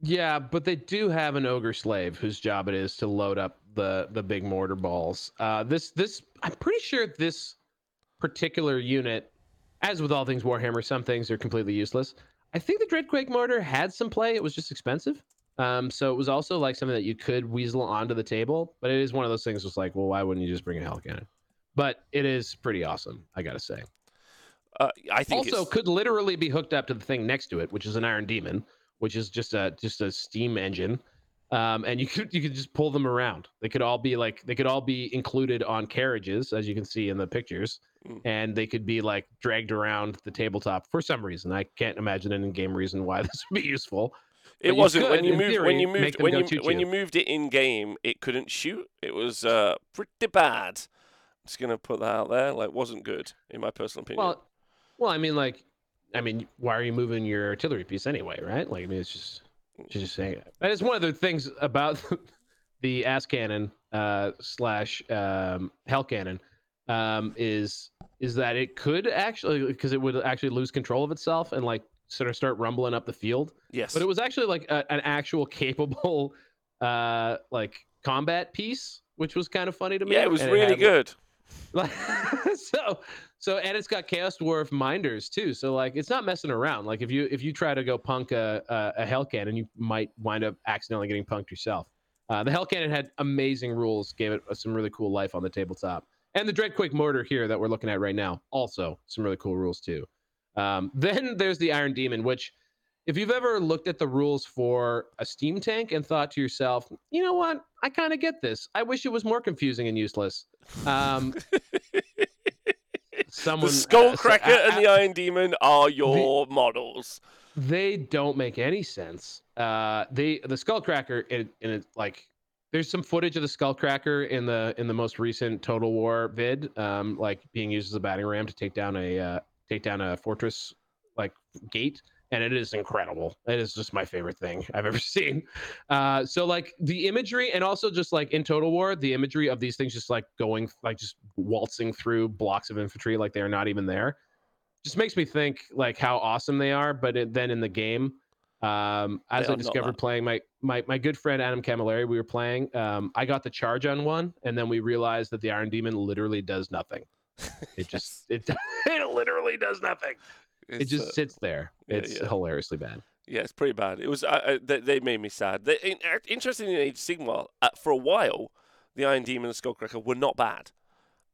Yeah, but they do have an ogre slave whose job it is to load up the big mortar balls. This I'm pretty sure this particular unit, as with all things Warhammer, some things are completely useless. I think the Dreadquake Mortar had some play. It was just expensive. So it was also like something that you could weasel onto the table, but it is one of those things that's like, well, why wouldn't you just bring a Hellcannon? But it is pretty awesome, I gotta say. I think also could literally be hooked up to the thing next to it, which is an Iron Demon, which is just a steam engine. And you could just pull them around. They could all be included on carriages, as you can see in the pictures, and they could be like dragged around the tabletop for some reason. I can't imagine an in-game reason why this would be useful. It wasn't when you moved it in game. It couldn't shoot. It was pretty bad. I'm just gonna put that out there. Like, wasn't good in my personal opinion. Well, I mean, why are you moving your artillery piece anyway, right? Like, I mean, it's just. She's just saying that is one of the things about the ass cannon slash hell cannon is that it could actually, because it would actually lose control of itself and like sort of start rumbling up the field. Yes, but it was actually like an actual capable like combat piece, which was kind of funny to me. Yeah, it was really good. Like, so and it's got Chaos Dwarf minders too, so like it's not messing around. Like if you try to go punk a Hellcannon, you might wind up accidentally getting punked yourself. The Hellcannon had amazing rules, gave it some really cool life on the tabletop, and the Dreadquake Mortar here that we're looking at right now also some really cool rules too. Then there's the Iron Demon, which if you've ever looked at the rules for a steam tank and thought to yourself, you know what, I kind of get this. I wish it was more confusing and useless. Someone, the Skullcracker and the Iron Demon are your models. They don't make any sense. The Skullcracker, and like, there's some footage of the Skullcracker in the most recent Total War vid, like being used as a battering ram to take down a fortress like gate. And it is incredible. It is just my favorite thing I've ever seen. So like the imagery, and also just like in Total War, the imagery of these things just like going, like just waltzing through blocks of infantry like they're not even there, just makes me think like how awesome they are. But then in the game, as I discovered playing my good friend Adam Camilleri, we were playing. I got the charge on one, and then we realized that the Iron Demon literally does nothing. It just it literally does nothing. It just sits there. It's hilariously bad. Yeah, it's pretty bad. It was. They made me sad. Interestingly, in Age of Sigmar, for a while, the Iron Demon and Skullcracker were not bad,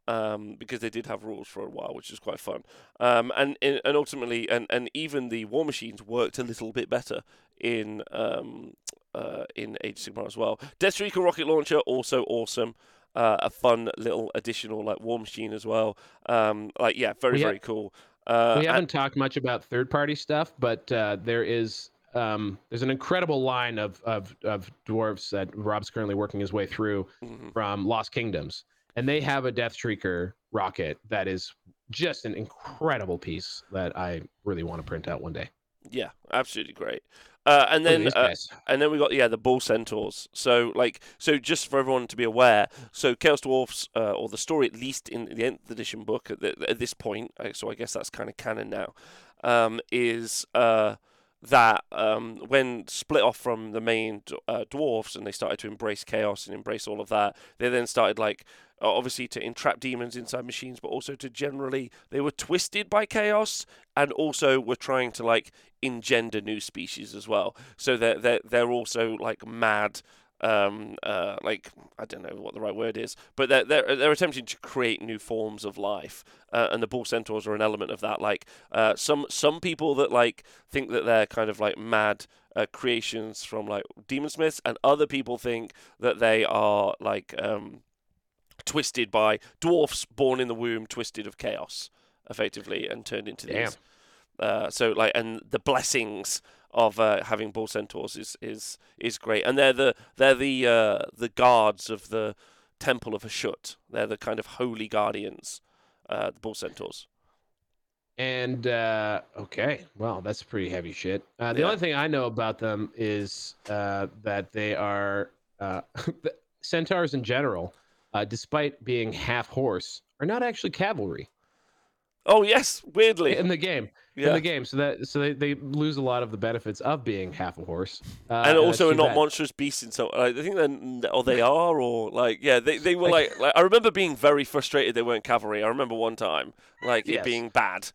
because they did have rules for a while, which is quite fun. And ultimately, and even the War Machines worked a little bit better in Age of Sigmar as well. Death Reaker rocket launcher also awesome. A fun little additional like War Machine as well. Very cool. We haven't talked much about third-party stuff, but there's an incredible line of dwarves that Rob's currently working his way through from Lost Kingdoms, and they have a Death Shrieker rocket that is just an incredible piece that I really want to print out one day. Yeah, absolutely great. And then we got the Bull Centaurs. So just for everyone to be aware, so Chaos Dwarfs, or the story at least in the 10th edition book at this point, so I guess that's kind of canon now, is that when split off from the main dwarfs and they started to embrace chaos and embrace all of that, they then started like. Obviously to entrap demons inside machines, but also to generally they were twisted by chaos and also were trying to like engender new species as well. So they're also like mad, like I don't know what the right word is, but they're attempting to create new forms of life, and the Bull Centaurs are an element of that. Like some people that like think that they're kind of like mad creations from like demon smiths, and other people think that they are like twisted by dwarfs born in the womb, twisted of chaos, effectively, and turned into these. And the blessings of having Bull Centaurs is great, and they're the guards of the Temple of Ashut. They're the kind of holy guardians, the Bull Centaurs. And that's pretty heavy shit. The only thing I know about them is that they are the centaurs in general. Despite being half horse, are not actually cavalry. Oh yes, weirdly in the game. Yeah. In the game, so they lose a lot of the benefits of being half a horse, and also are not monstrous beasts. And so I think then, or they are, or like, yeah, they were like I remember being very frustrated they weren't cavalry. I remember one time it being bad,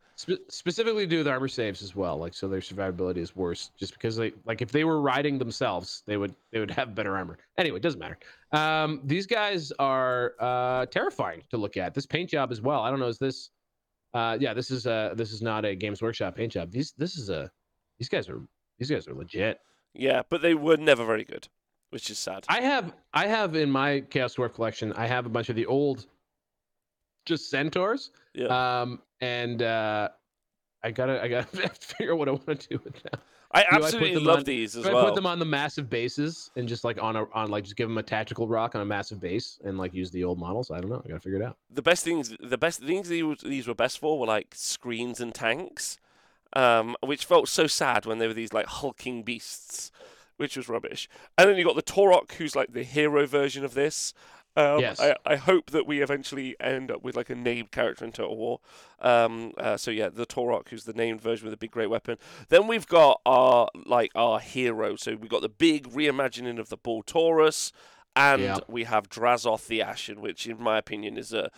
specifically due to the armor saves as well. Like, so their survivability is worse just because they if they were riding themselves, they would have better armor. Anyway, it doesn't matter. These guys are terrifying to look at. This paint job as well. I don't know, is this? This is not a Games Workshop paint job. These guys are legit. Yeah, but they were never very good, which is sad. I have in my Chaos Dwarf collection, I have a bunch of the old, just centaurs. Yeah. I gotta have to figure out what I want to do with them. I absolutely love these as well. I put them on the massive bases and just just give them a tactical rock on a massive base and use the old models. I don't know. I gotta figure it out. The best things these were best for were screens and tanks, which felt so sad when they were these hulking beasts, which was rubbish. And then you got the Torok, who's the hero version of this. Yes. I hope that we eventually end up with a named character in Total War. The Torok, who's the named version with a big great weapon. Then we've got our hero. So we've got the big reimagining of the Bull Taurus, and we have Drazhoath the Ashen, which in my opinion is a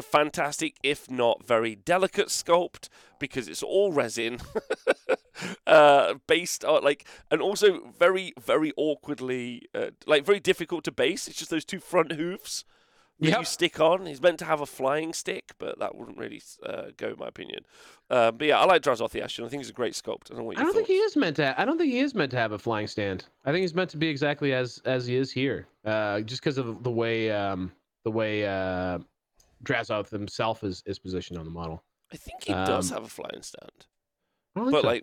fantastic, if not very delicate sculpt, because it's all resin, based on and also very, very awkwardly, very difficult to base. It's just those two front hooves that you stick on. He's meant to have a flying stick, but that wouldn't really go, in my opinion. I like Drazhoath the Ashen. I think he's a great sculpt. I don't think he is meant to have a flying stand. I think he's meant to be exactly as he is here, just because of the way Drazhoath himself is positioned on the model. I think he does have a flying stand,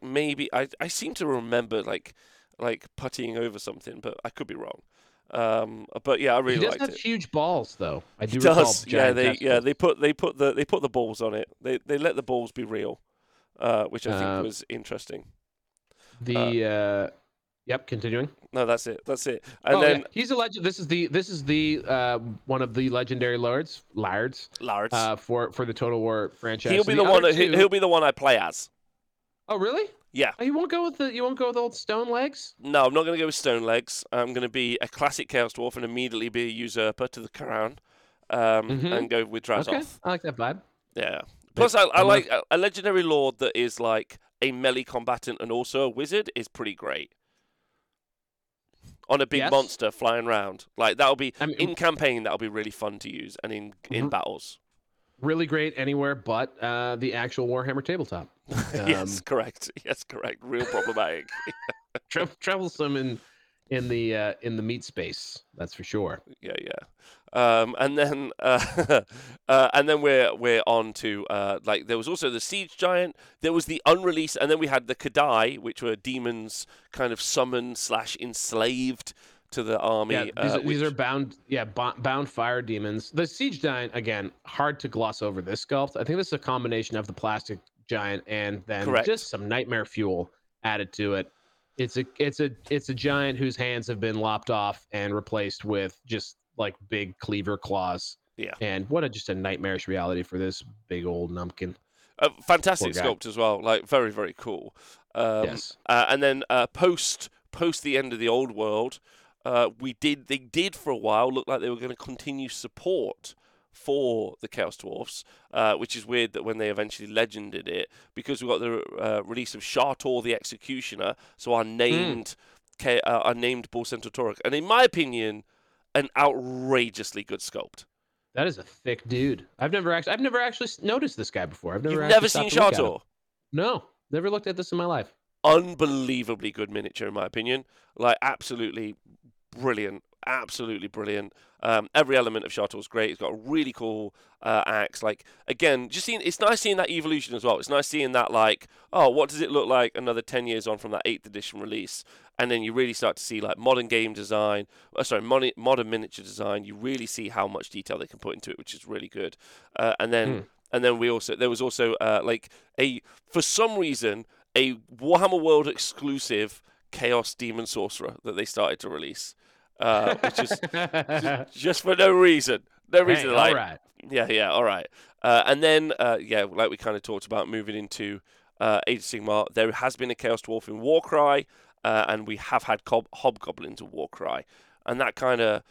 maybe I seem to remember puttying over something, but I could be wrong. I really liked it. He does have huge balls, though. I do recall. They put the balls on it. They let the balls be real, which I think was interesting. Continuing. No, that's it. And then he's a legend. This is the one of the legendary Lairds. For the Total War franchise. He'll be the one. He'll be the one I play as. Oh, really? Yeah. Oh, you won't go with old stone legs? No, I'm not going to go with stone legs. I'm going to be a classic Chaos Dwarf and immediately be a usurper to the crown, and go with Drazhoath. Okay, I like that vibe. Yeah. Plus, I like a legendary lord that is a melee combatant and also a wizard is pretty great. On a big monster flying around, that'll be in campaign. That'll be really fun to use, and in battles. Really great anywhere but the actual Warhammer tabletop. Yes, correct. Real problematic. Troublesome in the meat space. That's for sure. Yeah. And then we're on to there was also the siege giant. There was the unreleased, and then we had the Kadai, which were demons kind of summoned / enslaved to the army. Yeah, these are bound fire demons. The siege giant, again, hard to gloss over this sculpt. I think this is a combination of the plastic giant and then just some nightmare fuel added to it. It's a giant whose hands have been lopped off and replaced with just big cleaver claws. Yeah. And what a nightmarish reality for this big old numpkin. A fantastic sculpt as well. Very, very cool. Yes. And then post the end of the old world, they did for a while look like they were going to continue support for the Chaos Dwarfs, which is weird that when they eventually legended it, because we got the release of Shar'tor the Executioner, so our named Bull Centaur, and in my opinion, an outrageously good sculpt. That is a thick dude. I've never actually noticed this guy before. You've never seen Shar'tor? No, never looked at this in my life. Unbelievably good miniature, in my opinion. Absolutely. Brilliant, absolutely brilliant. Every element of Shar'tor's great. He's got a really cool axe. It's nice seeing that evolution as well. It's nice seeing that what does it look like another 10 years on from that 8th edition release? And then you really start to see modern game design. Modern miniature design. You really see how much detail they can put into it, which is really good. And then there was also for some reason a Warhammer World exclusive Chaos Demon Sorcerer that they started to release. Which is just for no reason. No reason to like. Right. Yeah, all right. And then, like we kind of talked about, moving into Age of Sigmar, there has been a Chaos Dwarf in Warcry, and we have had Hobgoblins in Warcry, and that kind of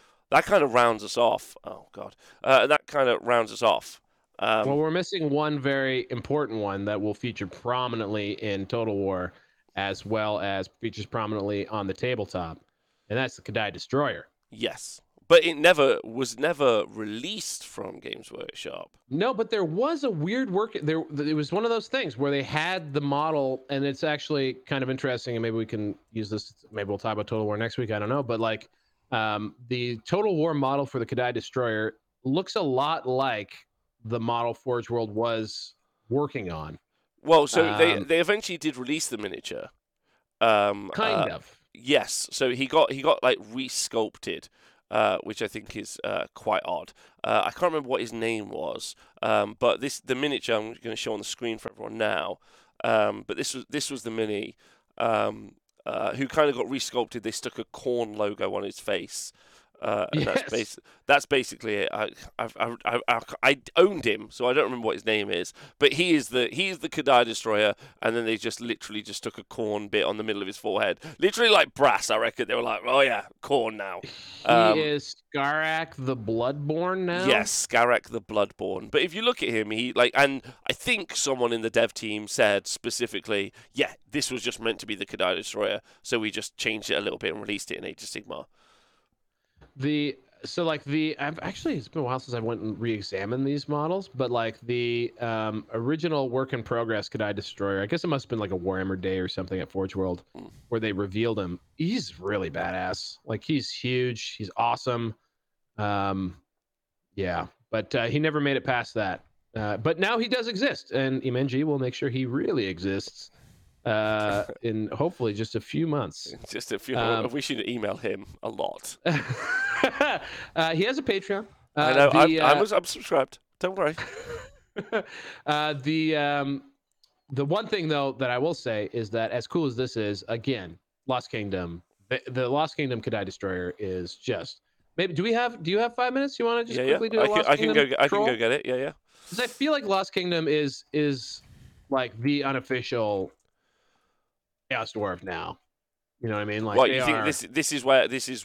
rounds us off. Oh God, that kind of rounds us off. Well, we're missing one very important one that will feature prominently in Total War, as well as features prominently on the tabletop, and that's the Kadai Destroyer. Yes, but it was never released from Games Workshop. No, but there was a weird work. It was one of those things where they had the model, and it's actually kind of interesting. And maybe we can use this. Maybe we'll talk about Total War next week. I don't know, but like the Total War model for the Kadai Destroyer looks a lot like the model Forge World was working on. Well, so they eventually did release the miniature. Kind of. Yes. So he got like re-sculpted, which I think is quite odd. I can't remember what his name was, but the miniature I'm going to show on the screen for everyone now. But this was the mini, who kind of got re-sculpted. They stuck a corn logo on his face. And yes. That's basically it. I owned him, so I don't remember what his name is, but he is the Kadai Destroyer, and then they just literally just took a corn bit on the middle of his forehead, literally like brass. I reckon they were like, oh yeah, corn now. He is Scarac the Bloodborne now. Yes, Scarac the Bloodborne. But if you look at him, and I think someone in the dev team said specifically, yeah, this was just meant to be the Kadai Destroyer, so we just changed it a little bit and released it in Age of Sigmar. It's been a while since I went and re-examined these models, but like the original work in progress Kadai Destroyer, I guess it must have been like a Warhammer Day or something at Forge World where they revealed him. He's really badass. Like he's huge. He's awesome. But he never made it past that. But now he does exist, and Imenji will make sure he really exists in hopefully just a few months. We should email him a lot. He has a Patreon. I know. I'm subscribed. Don't worry. The one thing though that I will say is that as cool as this is, again, Lost Kingdom, the Lost Kingdom Kadai Destroyer is just. Maybe do you have 5 minutes? You want to just quickly do? I can go get it. Yeah. Because I feel like Lost Kingdom is like the unofficial Chaos Dwarf now. You know what I mean? Like, right, you think this is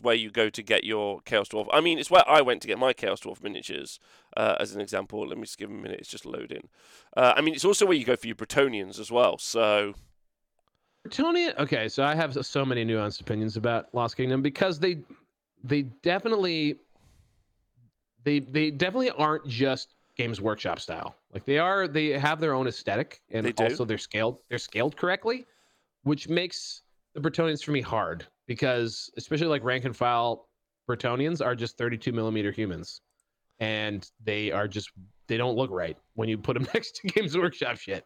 where you go to get your Chaos Dwarf? I mean, it's where I went to get my Chaos Dwarf miniatures, as an example. Let me just give them a minute. It's just loading. I mean, it's also where you go for your Bretonians as well. So Bretonian. Okay, so I have so many nuanced opinions about Lost Kingdom because they definitely aren't just Games Workshop style. Like they have their own aesthetic, and also they're scaled correctly, which makes the Bretonians for me hard, because especially like rank and file Bretonians are just 32 millimeter humans, and they don't look right when you put them next to Games Workshop shit.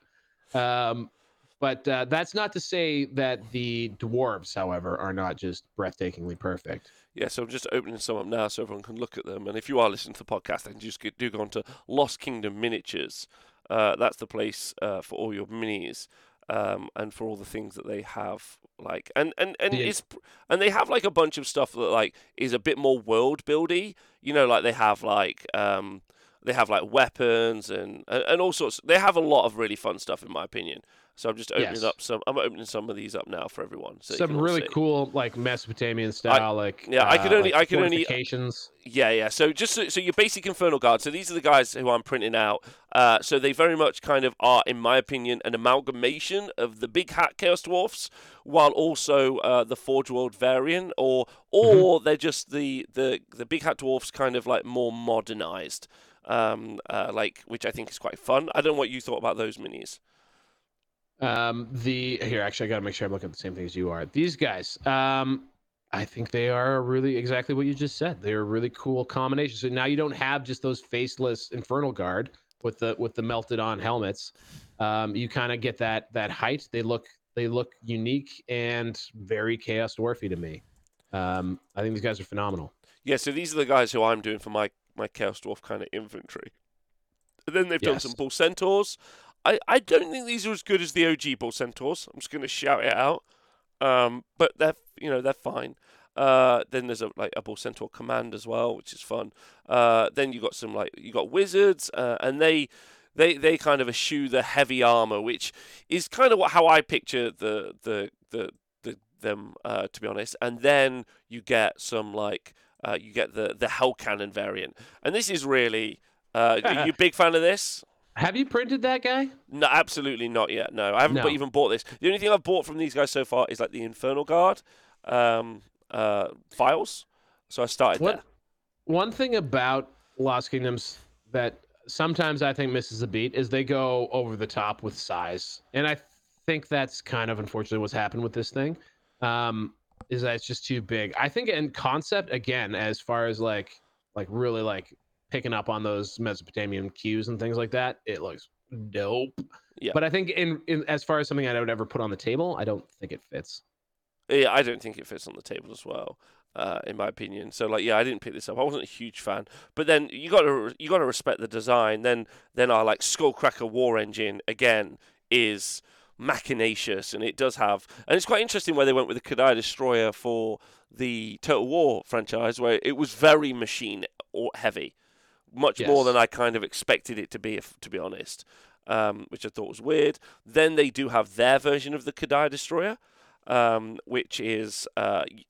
But that's not to say that the dwarves, however, are not just breathtakingly perfect. Yeah, so I'm just opening some up now so everyone can look at them. And if you are listening to the podcast, then just go on to Lost Kingdom Miniatures. That's the place for all your minis. And for all the things that they have, like, and yeah. And they have like a bunch of stuff that like is a bit more world buildy, you know, like they have like weapons and all sorts. They have a lot of really fun stuff, in my opinion. So I'm just opening up some. I'm opening some of these up now for everyone. So some really cool, like Mesopotamian style, I could only. Yeah. So just so your basic Infernal Guard. So these are the guys who I'm printing out. So they very much kind of are, in my opinion, an amalgamation of the Big Hat Chaos Dwarfs, while also the Forge World variant, or they're just the Big Hat Dwarfs kind of like more modernized, which I think is quite fun. I don't know what you thought about those minis. I gotta make sure I'm looking at the same thing as you are. These guys, I think they are really exactly what you just said. They're a really cool combination. So now you don't have just those faceless Infernal Guard with the melted on helmets. You kind of get that height. They look unique and very Chaos Dwarfy to me. I think these guys are phenomenal. Yeah. So these are the guys who I'm doing for my Chaos Dwarf kind of infantry. And then they've done some Bull Centaurs. I don't think these are as good as the OG Bull Centaurs. I'm just going to shout it out, but they're fine. Then there's a Bull Centaur command as well, which is fun. Then you've got some you got wizards, and they kind of eschew the heavy armor, which is kind of how I picture them, to be honest. And then you get some the Hellcannon variant, and this is really are you a big fan of this? Have you printed that guy? No, absolutely not yet. No, I haven't even bought this. The only thing I've bought from these guys so far is the Infernal Guard files. So I started there. One thing about Lost Kingdoms that sometimes I think misses a beat is they go over the top with size. And I think that's kind of unfortunately what's happened with this thing, is that it's just too big. I think in concept, again, as far as really picking up on those Mesopotamian cues and things like that, it looks dope. Yeah. But I think in as far as something I would ever put on the table, I don't think it fits. Yeah, I don't think it fits on the table as well, in my opinion. So I didn't pick this up. I wasn't a huge fan. But then you got to respect the design. Then our Skullcracker war engine again is machinacious, and it does have, and it's quite interesting where they went with the Kadai Destroyer for the Total War franchise, where it was very machine or heavy. Much more than I kind of expected it to be, to be honest, which I thought was weird. Then they do have their version of the Kadai Destroyer, which is,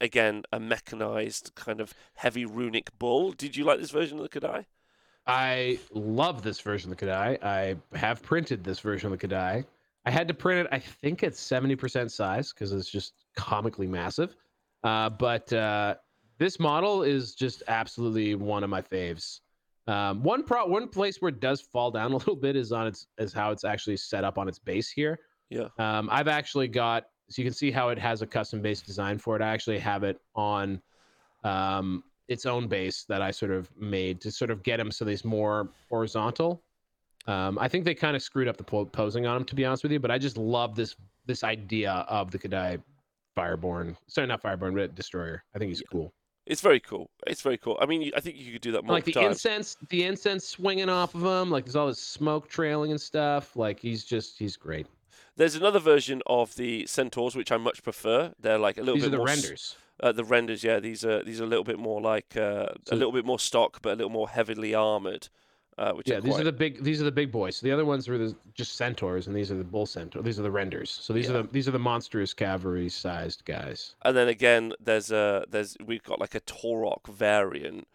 again, a mechanized kind of heavy runic bull. Did you like this version of the Kadai? I love this version of the Kadai. I have printed this version of the Kadai. I had to print it, I think, at 70% size because it's just comically massive. But this model is just absolutely one of my faves. One place where it does fall down a little bit is on is how it's actually set up on its base here. Yeah. I've actually got, so you can see how it has a custom base design for it. I actually have it on its own base that I sort of made to sort of get him so that he's more horizontal. I think they kind of screwed up the posing on him, to be honest with you, but I just love this idea of the Kadai Fireborn. Sorry, not Fireborn, but Destroyer. I think he's cool. It's very cool. I mean, I think you could do that more times. The incense swinging off of him. There's all this smoke trailing and stuff. He's great. There's another version of the Centaurs, which I much prefer. They're a little bit more... These are the renders. The renders, yeah. These are a little bit more a little bit more stock, but a little more heavily armored. These are the big boys. So the other ones were just centaurs, and these are the bull centaur. These are the renders. So these are the monstrous cavalry-sized guys. And then again, we've got a Torok variant,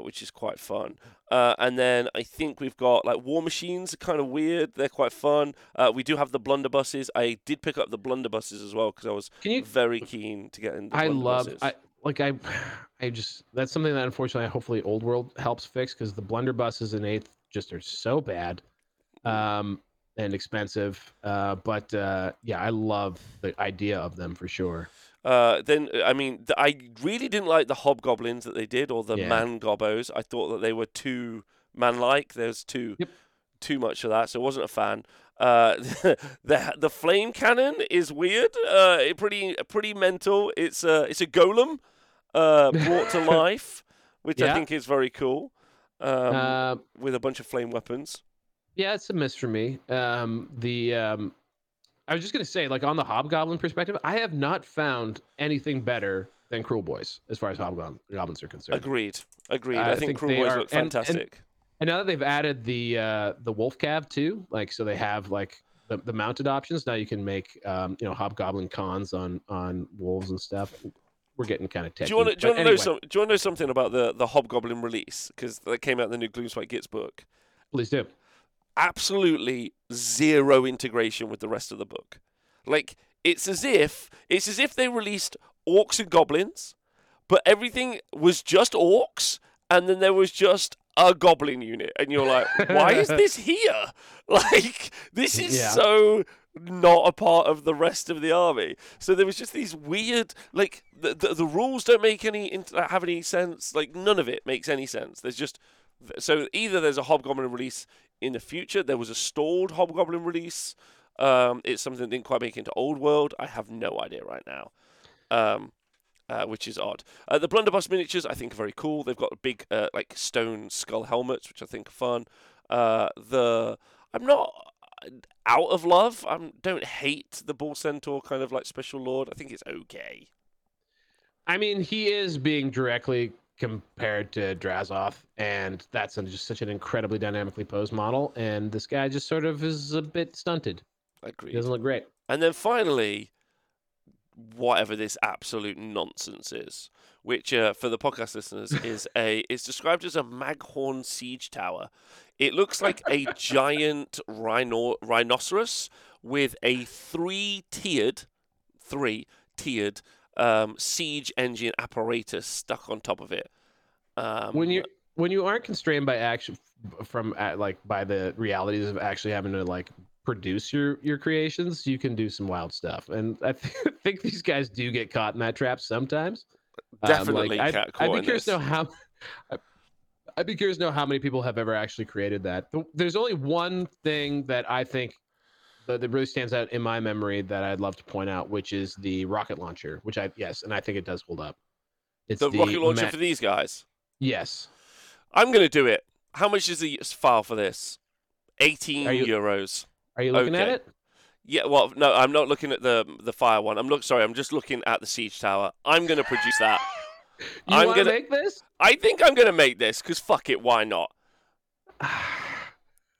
which is quite fun. And then I think we've got war machines, kind of weird. They're quite fun. We do have the blunderbusses. I did pick up the blunderbusses as well because I was very keen to get in. That's something that unfortunately, hopefully, Old World helps fix because the blunderbusses in 8th just are so bad, and expensive. But I love the idea of them for sure. I really didn't like the hobgoblins that they did or the man gobbos. I thought that they were too man-like. There's too much of that, so I wasn't a fan. The flame cannon is weird. Pretty mental. It's a golem brought to life, which I think is very cool. With a bunch of flame weapons. Yeah, it's a miss for me. I was just gonna say, on the hobgoblin perspective, I have not found anything better than Cruel Boys as far as hobgoblins are concerned. Agreed. I think Cruel Boys look fantastic. And now that they've added the wolf cab too, so they have the mounted options. Now you can make hobgoblin cons on wolves and stuff. We're getting kind of techy. Do you want to know something about the hobgoblin release? Because that came out in the new Gloomspite Gits book. Please do. Absolutely zero integration with the rest of the book. It's as if they released orcs and goblins, but everything was just orcs, and then there was just a goblin unit, and you're why is this here? This is so not a part of the rest of the army. So there was just these weird, the rules don't make any sense. None of it makes any sense. There's just, so either there's a hobgoblin release in the future, there was a stalled hobgoblin release. It's something that didn't quite make it into Old World. I have no idea right now. Which is odd. The blunderbuss miniatures I think are very cool. They've got big stone skull helmets, which I think are fun. I'm not out of love. I don't hate the Bull Centaur kind of special lord. I think it's okay. I mean, he is being directly compared to Drazhoath, and that's just such an incredibly dynamically posed model, and this guy just sort of is a bit stunted. Agreed. He doesn't look great. And then finally, whatever this absolute nonsense is, which for the podcast listeners is it's described as a Maghorn siege tower. It looks like a giant rhinoceros with a three-tiered siege engine apparatus stuck on top of it. When you aren't constrained by action by the realities of actually having to produce your creations, you can do some wild stuff, and I think these guys do get caught in that trap sometimes. Definitely, I'd be curious to know how many people have ever actually created that. There's only one thing that I think that really stands out in my memory that I'd love to point out, which is the rocket launcher, and I think it does hold up. It's the rocket launcher for these guys. Yes, I'm gonna do it. How much is the file for this? 18 euros. Are you looking at it? Yeah, well, no, I'm not looking at the fire one. I'm just looking at the siege tower. I'm going to produce that. You want to make this? I think I'm going to make this, because fuck it, why not?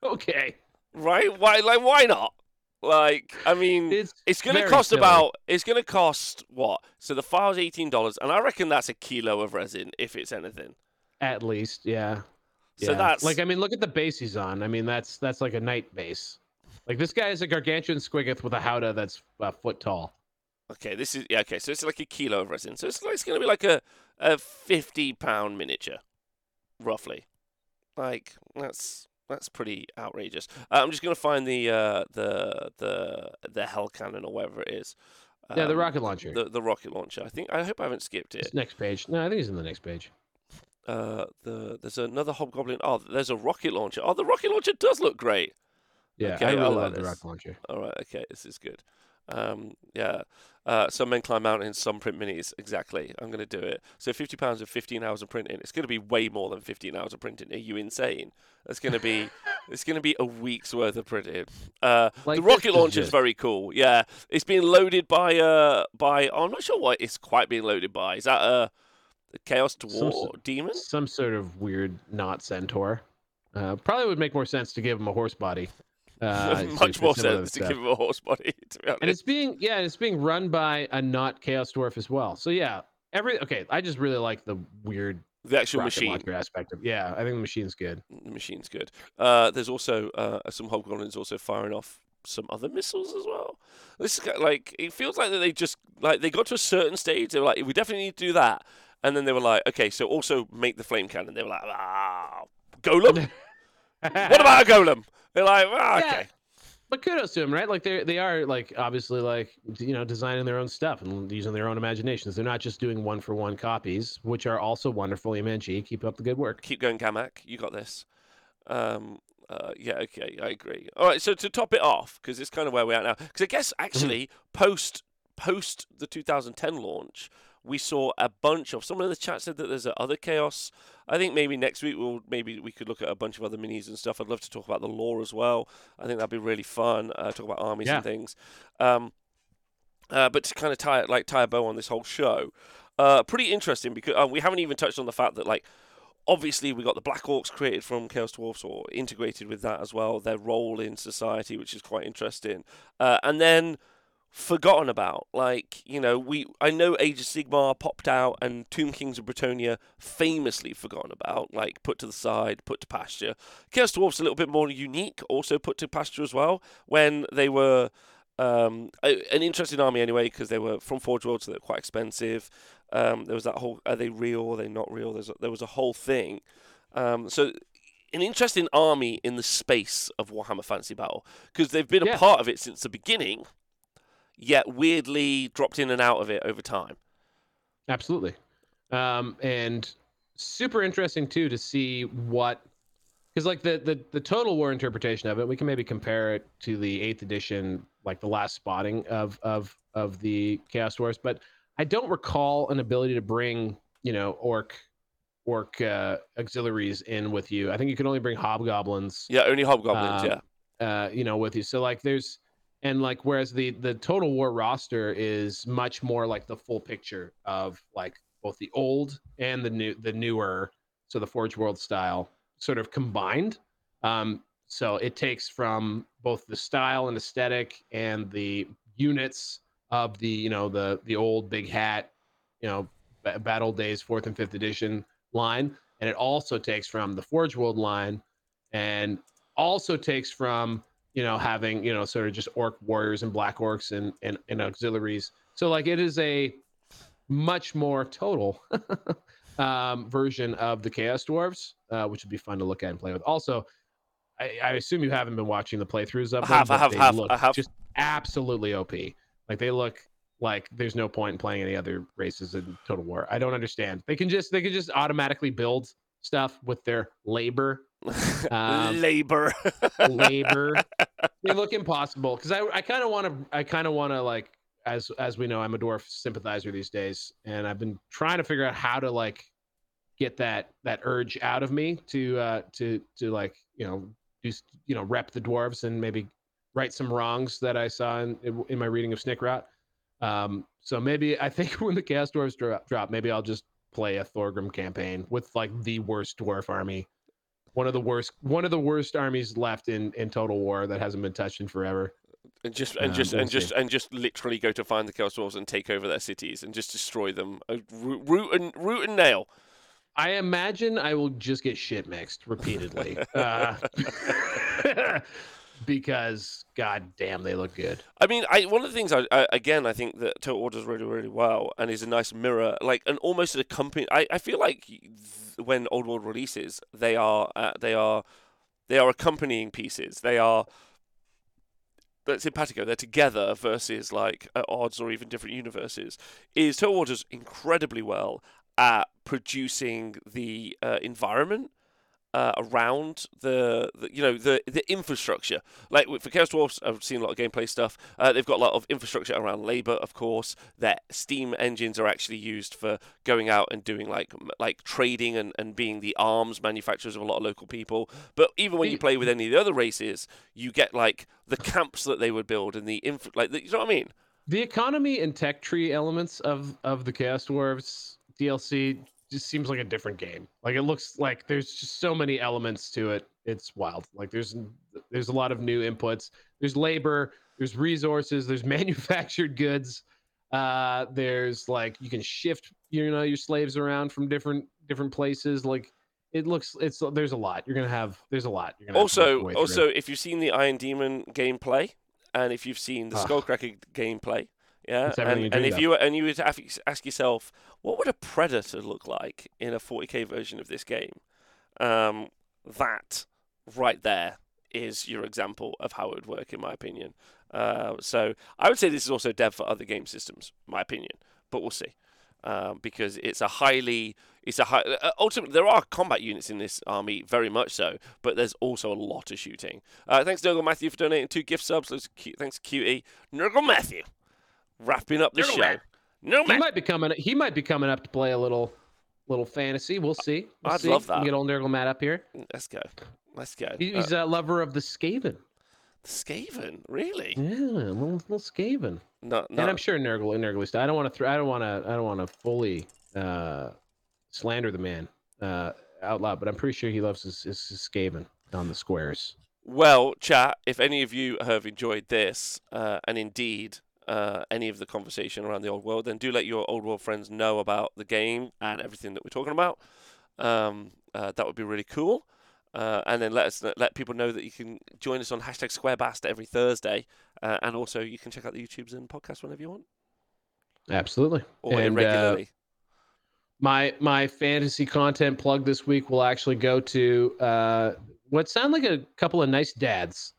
Okay. Right? Why not? I mean, it's going to cost it's going to cost what? So the file's $18, and I reckon that's a kilo of resin, if it's anything. At least, yeah. So that's... look at the base he's on. That's like a knight base. This guy is a gargantuan squiggith with a howdah that's a foot tall. Okay, so it's like a kilo of resin. So it's going to be like a 50-pound miniature, roughly. That's pretty outrageous. I'm just going to find the Hellcannon or whatever it is. The rocket launcher. The rocket launcher. I hope I haven't skipped it. It's next page. No, I think it's in the next page. There's another hobgoblin. Oh, there's a rocket launcher. Oh, the rocket launcher does look great. Yeah, okay, I really love the rock launcher. All right, okay, this is good. Some men climb mountains, some print minis. Exactly, I'm going to do it. So £50 of 15 hours of printing. It's going to be way more than 15 hours of printing. Are you insane? That's going to be a week's worth of printing. The rocket launcher is very cool. Yeah, it's being loaded by I'm not sure what it's quite being loaded by. Is that a Chaos Dwarf demon? Some sort of weird not centaur. Probably would make more sense to give him a horse body. Much more sense to give him a horse body, to be honest. And it's being run by a not Chaos Dwarf as well. So yeah, I just really like the weird, the actual machine aspect of it. Yeah, I think the machine's good. There's also some hobgoblins also firing off some other missiles as well. This is it feels like that they just they got to a certain stage. They were like, we definitely need to do that, and then they were like, okay, so also make the flame cannon. They were like, golem. What about a golem? They're like, okay. Yeah, but kudos to them, right? They are obviously designing their own stuff and using their own imaginations. They're not just doing 1-for-1 copies, which are also wonderful. Imanji, keep up the good work. Keep going, Kamak. You got this. Okay, I agree. All right, so to top it off, because it's kind of where we are now, because I guess actually post the 2010 launch, we saw a bunch of. Someone in the chat said that there's other Chaos. I think maybe next week we could look at a bunch of other minis and stuff. I'd love to talk about the lore as well. I think that'd be really fun. Talk about armies and things. But to kind of tie a bow on this whole show, pretty interesting because we haven't even touched on the fact that obviously we got the Black Orcs created from Chaos Dwarfs or integrated with that as well. Their role in society, which is quite interesting, and then. Forgotten about, I know Age of Sigmar popped out and Tomb Kings of Bretonia famously forgotten about, put to the side, put to pasture. Chaos Dwarfs a little bit more unique, also put to pasture as well, when they were an interesting army anyway, because they were from Forge World, so they're quite expensive. There was that whole, are they real, are they not real? There was a whole thing. So an interesting army in the space of Warhammer Fantasy Battle, because they've been a part of it since the beginning, yet weirdly dropped in and out of it over time. Absolutely. And super interesting, too, to see what... Because, the Total War interpretation of it, we can maybe compare it to the 8th edition, the last spotting of the Chaos Dwarfs. But I don't recall an ability to bring, orc auxiliaries in with you. I think you can only bring hobgoblins. Yeah, only hobgoblins, with you. So, there's... And like, whereas the Total War roster is much more like the full picture of like both the old and the newer, so the Forge World style sort of combined. So it takes from both the style and aesthetic and the units of the, you know, the old big hat, you know, Battle Days 4th and 5th edition line. And it also takes from the Forge World line, and also takes from, you know, having, you know, sort of just orc warriors and black orcs and auxiliaries. So like it is a much more total version of the Chaos Dwarfs, which would be fun to look at and play with. Also, I assume you haven't been watching the playthroughs of them. I have. Just absolutely OP. Like they look like there's no point in playing any other races in Total War. I don't understand. They can just automatically build stuff with their labor. labor. They look impossible because I kind of want to like, as we know, I'm a dwarf sympathizer these days, and I've been trying to figure out how to like get that urge out of me to like, you know, rep the dwarves and maybe right some wrongs that I saw in my reading of Snickrot. So maybe I think when the Chaos Dwarves drop, maybe I'll just play a Thorgrim campaign with like the worst dwarf army, one of the worst armies left in Total War that hasn't been touched in forever. And just literally go to find the Chaos Dwarves and take over their cities and just destroy them, root and nail. I imagine I will just get shit mixed repeatedly, because goddamn, they look good. I mean, one of the things I think that Total War does really, really well, and is a nice mirror, like an almost an accompanying. I feel like when Old World releases, they are accompanying pieces. They are. That's simpatico. They're together versus like at odds or even different universes. Is Total War does incredibly well at producing the environment around the infrastructure. Like for Chaos Dwarfs, I've seen a lot of gameplay stuff. They've got a lot of infrastructure around labor, of course. Their steam engines are actually used for going out and doing like trading and being the arms manufacturers of a lot of local people. But even when you play with any of the other races, you get like the camps that they would build and you know what I mean? The economy and tech tree elements of the Chaos Dwarfs DLC just seems like a different game. Like it looks like there's just so many elements to it. It's wild. Like there's a lot of new inputs. There's labor, there's resources, there's manufactured goods. There's like, you can shift, you know, your slaves around from different places. Like it looks, it's, there's a lot. Also, if you've seen the Iron Demon gameplay and if you've seen the Skullcracker gameplay, yeah, and you were to ask yourself, what would a predator look like in a 40k version of this game? That right there is your example of how it would work, in my opinion. So I would say this is also dev for other game systems, my opinion. But we'll see, because ultimately there are combat units in this army, very much so. But there's also a lot of shooting. Thanks, Nurgle Matthew, for donating 2 gift subs. Thanks, Cutie Nurgle Matthew. Wrapping up the show. He might be coming up to play a little fantasy. We'll see. I'd love that. We get old Nurgle Matt up here. Let's go. He's a lover of the Skaven. The Skaven, really? Yeah, little Skaven. No. And I'm sure Nurgle. I don't want to fully slander the man out loud, but I'm pretty sure he loves his Skaven on the squares. Well, chat. If any of you have enjoyed this, and indeed. Any of the conversation around the Old World, then do let your Old World friends know about the game and everything that we're talking about. That would be really cool. And then let people know that you can join us on #Squarebust every Thursday, and also you can check out the YouTubes and podcasts whenever you want. Absolutely, and regularly. My fantasy content plug this week will actually go to what sound like a couple of nice dads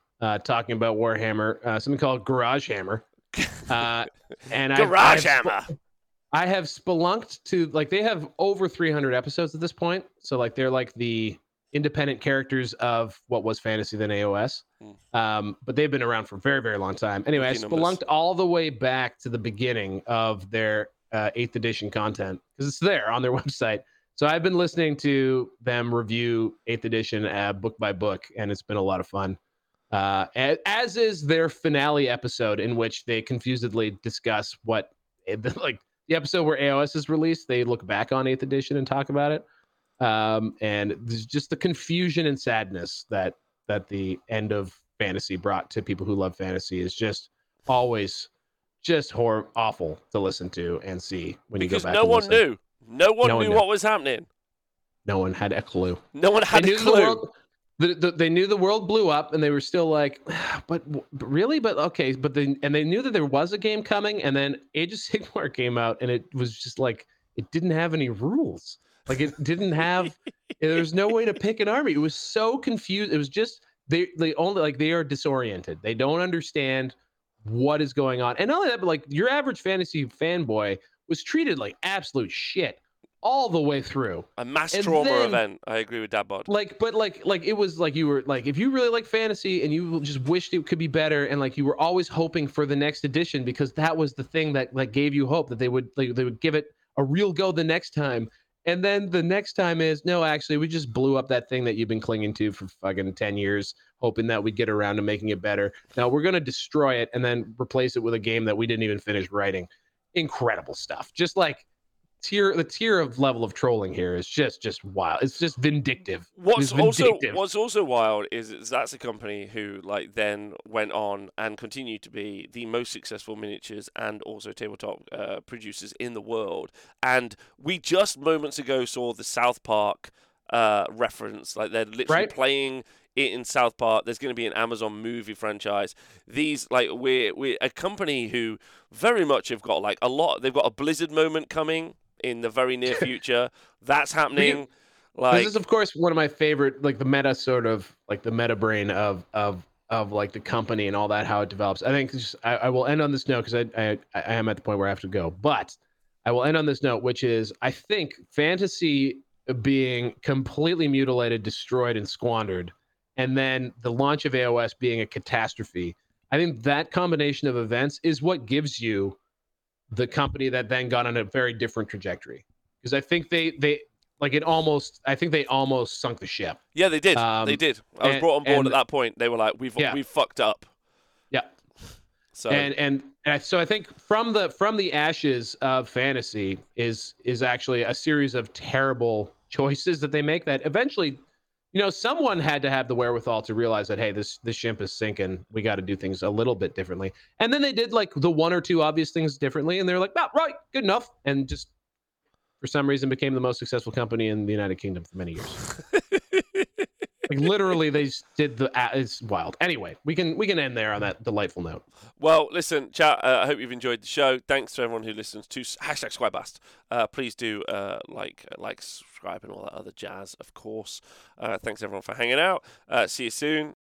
talking about Warhammer, something called Garage Hammer. And I have spelunked to, like, they have over 300 episodes at this point, so like they're like the independent characters of what was Fantasy Then AOS, but they've been around for a very, very long time. Anyway, I spelunked all the way back to the beginning of their 8th edition content, because it's there on their website. So I've been listening to them review 8th edition book by book, and it's been a lot of fun. As is their finale episode, in which they confusedly discuss what, like, the episode where AOS is released, they look back on 8th edition and talk about it. And there's just the confusion and sadness that the end of fantasy brought to people who love fantasy is just always just awful to listen to and see when you go back. Because no one knew what was happening. No one had a clue. They knew the world blew up, and they were still like, but really? But okay. But they knew that there was a game coming, and then Age of Sigmar came out, and it was just like, it didn't have any rules. Like, it didn't have, there was no way to pick an army. It was so confused. It was just, they are disoriented. They don't understand what is going on. And not only that, but like, your average fantasy fanboy was treated like absolute shit all the way through. A mass trauma event. I agree with that, bud. But it was like, you were like, if you really like fantasy and you just wished it could be better, and like, you were always hoping for the next edition, because that was the thing that like gave you hope that they would give it a real go the next time. And then the next time is, no, actually, we just blew up that thing that you've been clinging to for fucking 10 years, hoping that we'd get around to making it better. Now we're going to destroy it and then replace it with a game that we didn't even finish writing. Incredible stuff. Just like, the tier of level of trolling here is just wild. It's just vindictive. What's also wild is that's a company who like then went on and continued to be the most successful miniatures and also tabletop producers in the world. And we just moments ago saw the South Park reference. Like, they're literally playing it in South Park. There's going to be an Amazon movie franchise. These, like, we're a company who very much have got like a lot. They've got a Blizzard moment coming in the very near future. That's happening. Like, this is, of course, one of my favorite, like, the meta sort of, like, the meta brain of like the company and all that, how it develops. I think I will end on this note, because I am at the point where I have to go, but I will end on this note, which is, I think fantasy being completely mutilated, destroyed, and squandered, and then the launch of AOS being a catastrophe. I think that combination of events is what gives you the company that then got on a very different trajectory, because I think they almost sunk the ship. Yeah, they did. I was brought on board at that point. They were like, we've fucked up. Yeah. So so I think from the ashes of fantasy is actually a series of terrible choices that they make that eventually, you know, someone had to have the wherewithal to realize that, hey, this ship is sinking. We got to do things a little bit differently. And then they did like the one or two obvious things differently, and they're like, oh, right, good enough. And just for some reason became the most successful company in the United Kingdom for many years. Like, literally, they did it's wild. Anyway, we can end there on that delightful note. Well, listen, chat, I hope you've enjoyed the show. Thanks to everyone who listens to #Squarebust. Please do like, subscribe, and all that other jazz, of course. Thanks, everyone, for hanging out. See you soon.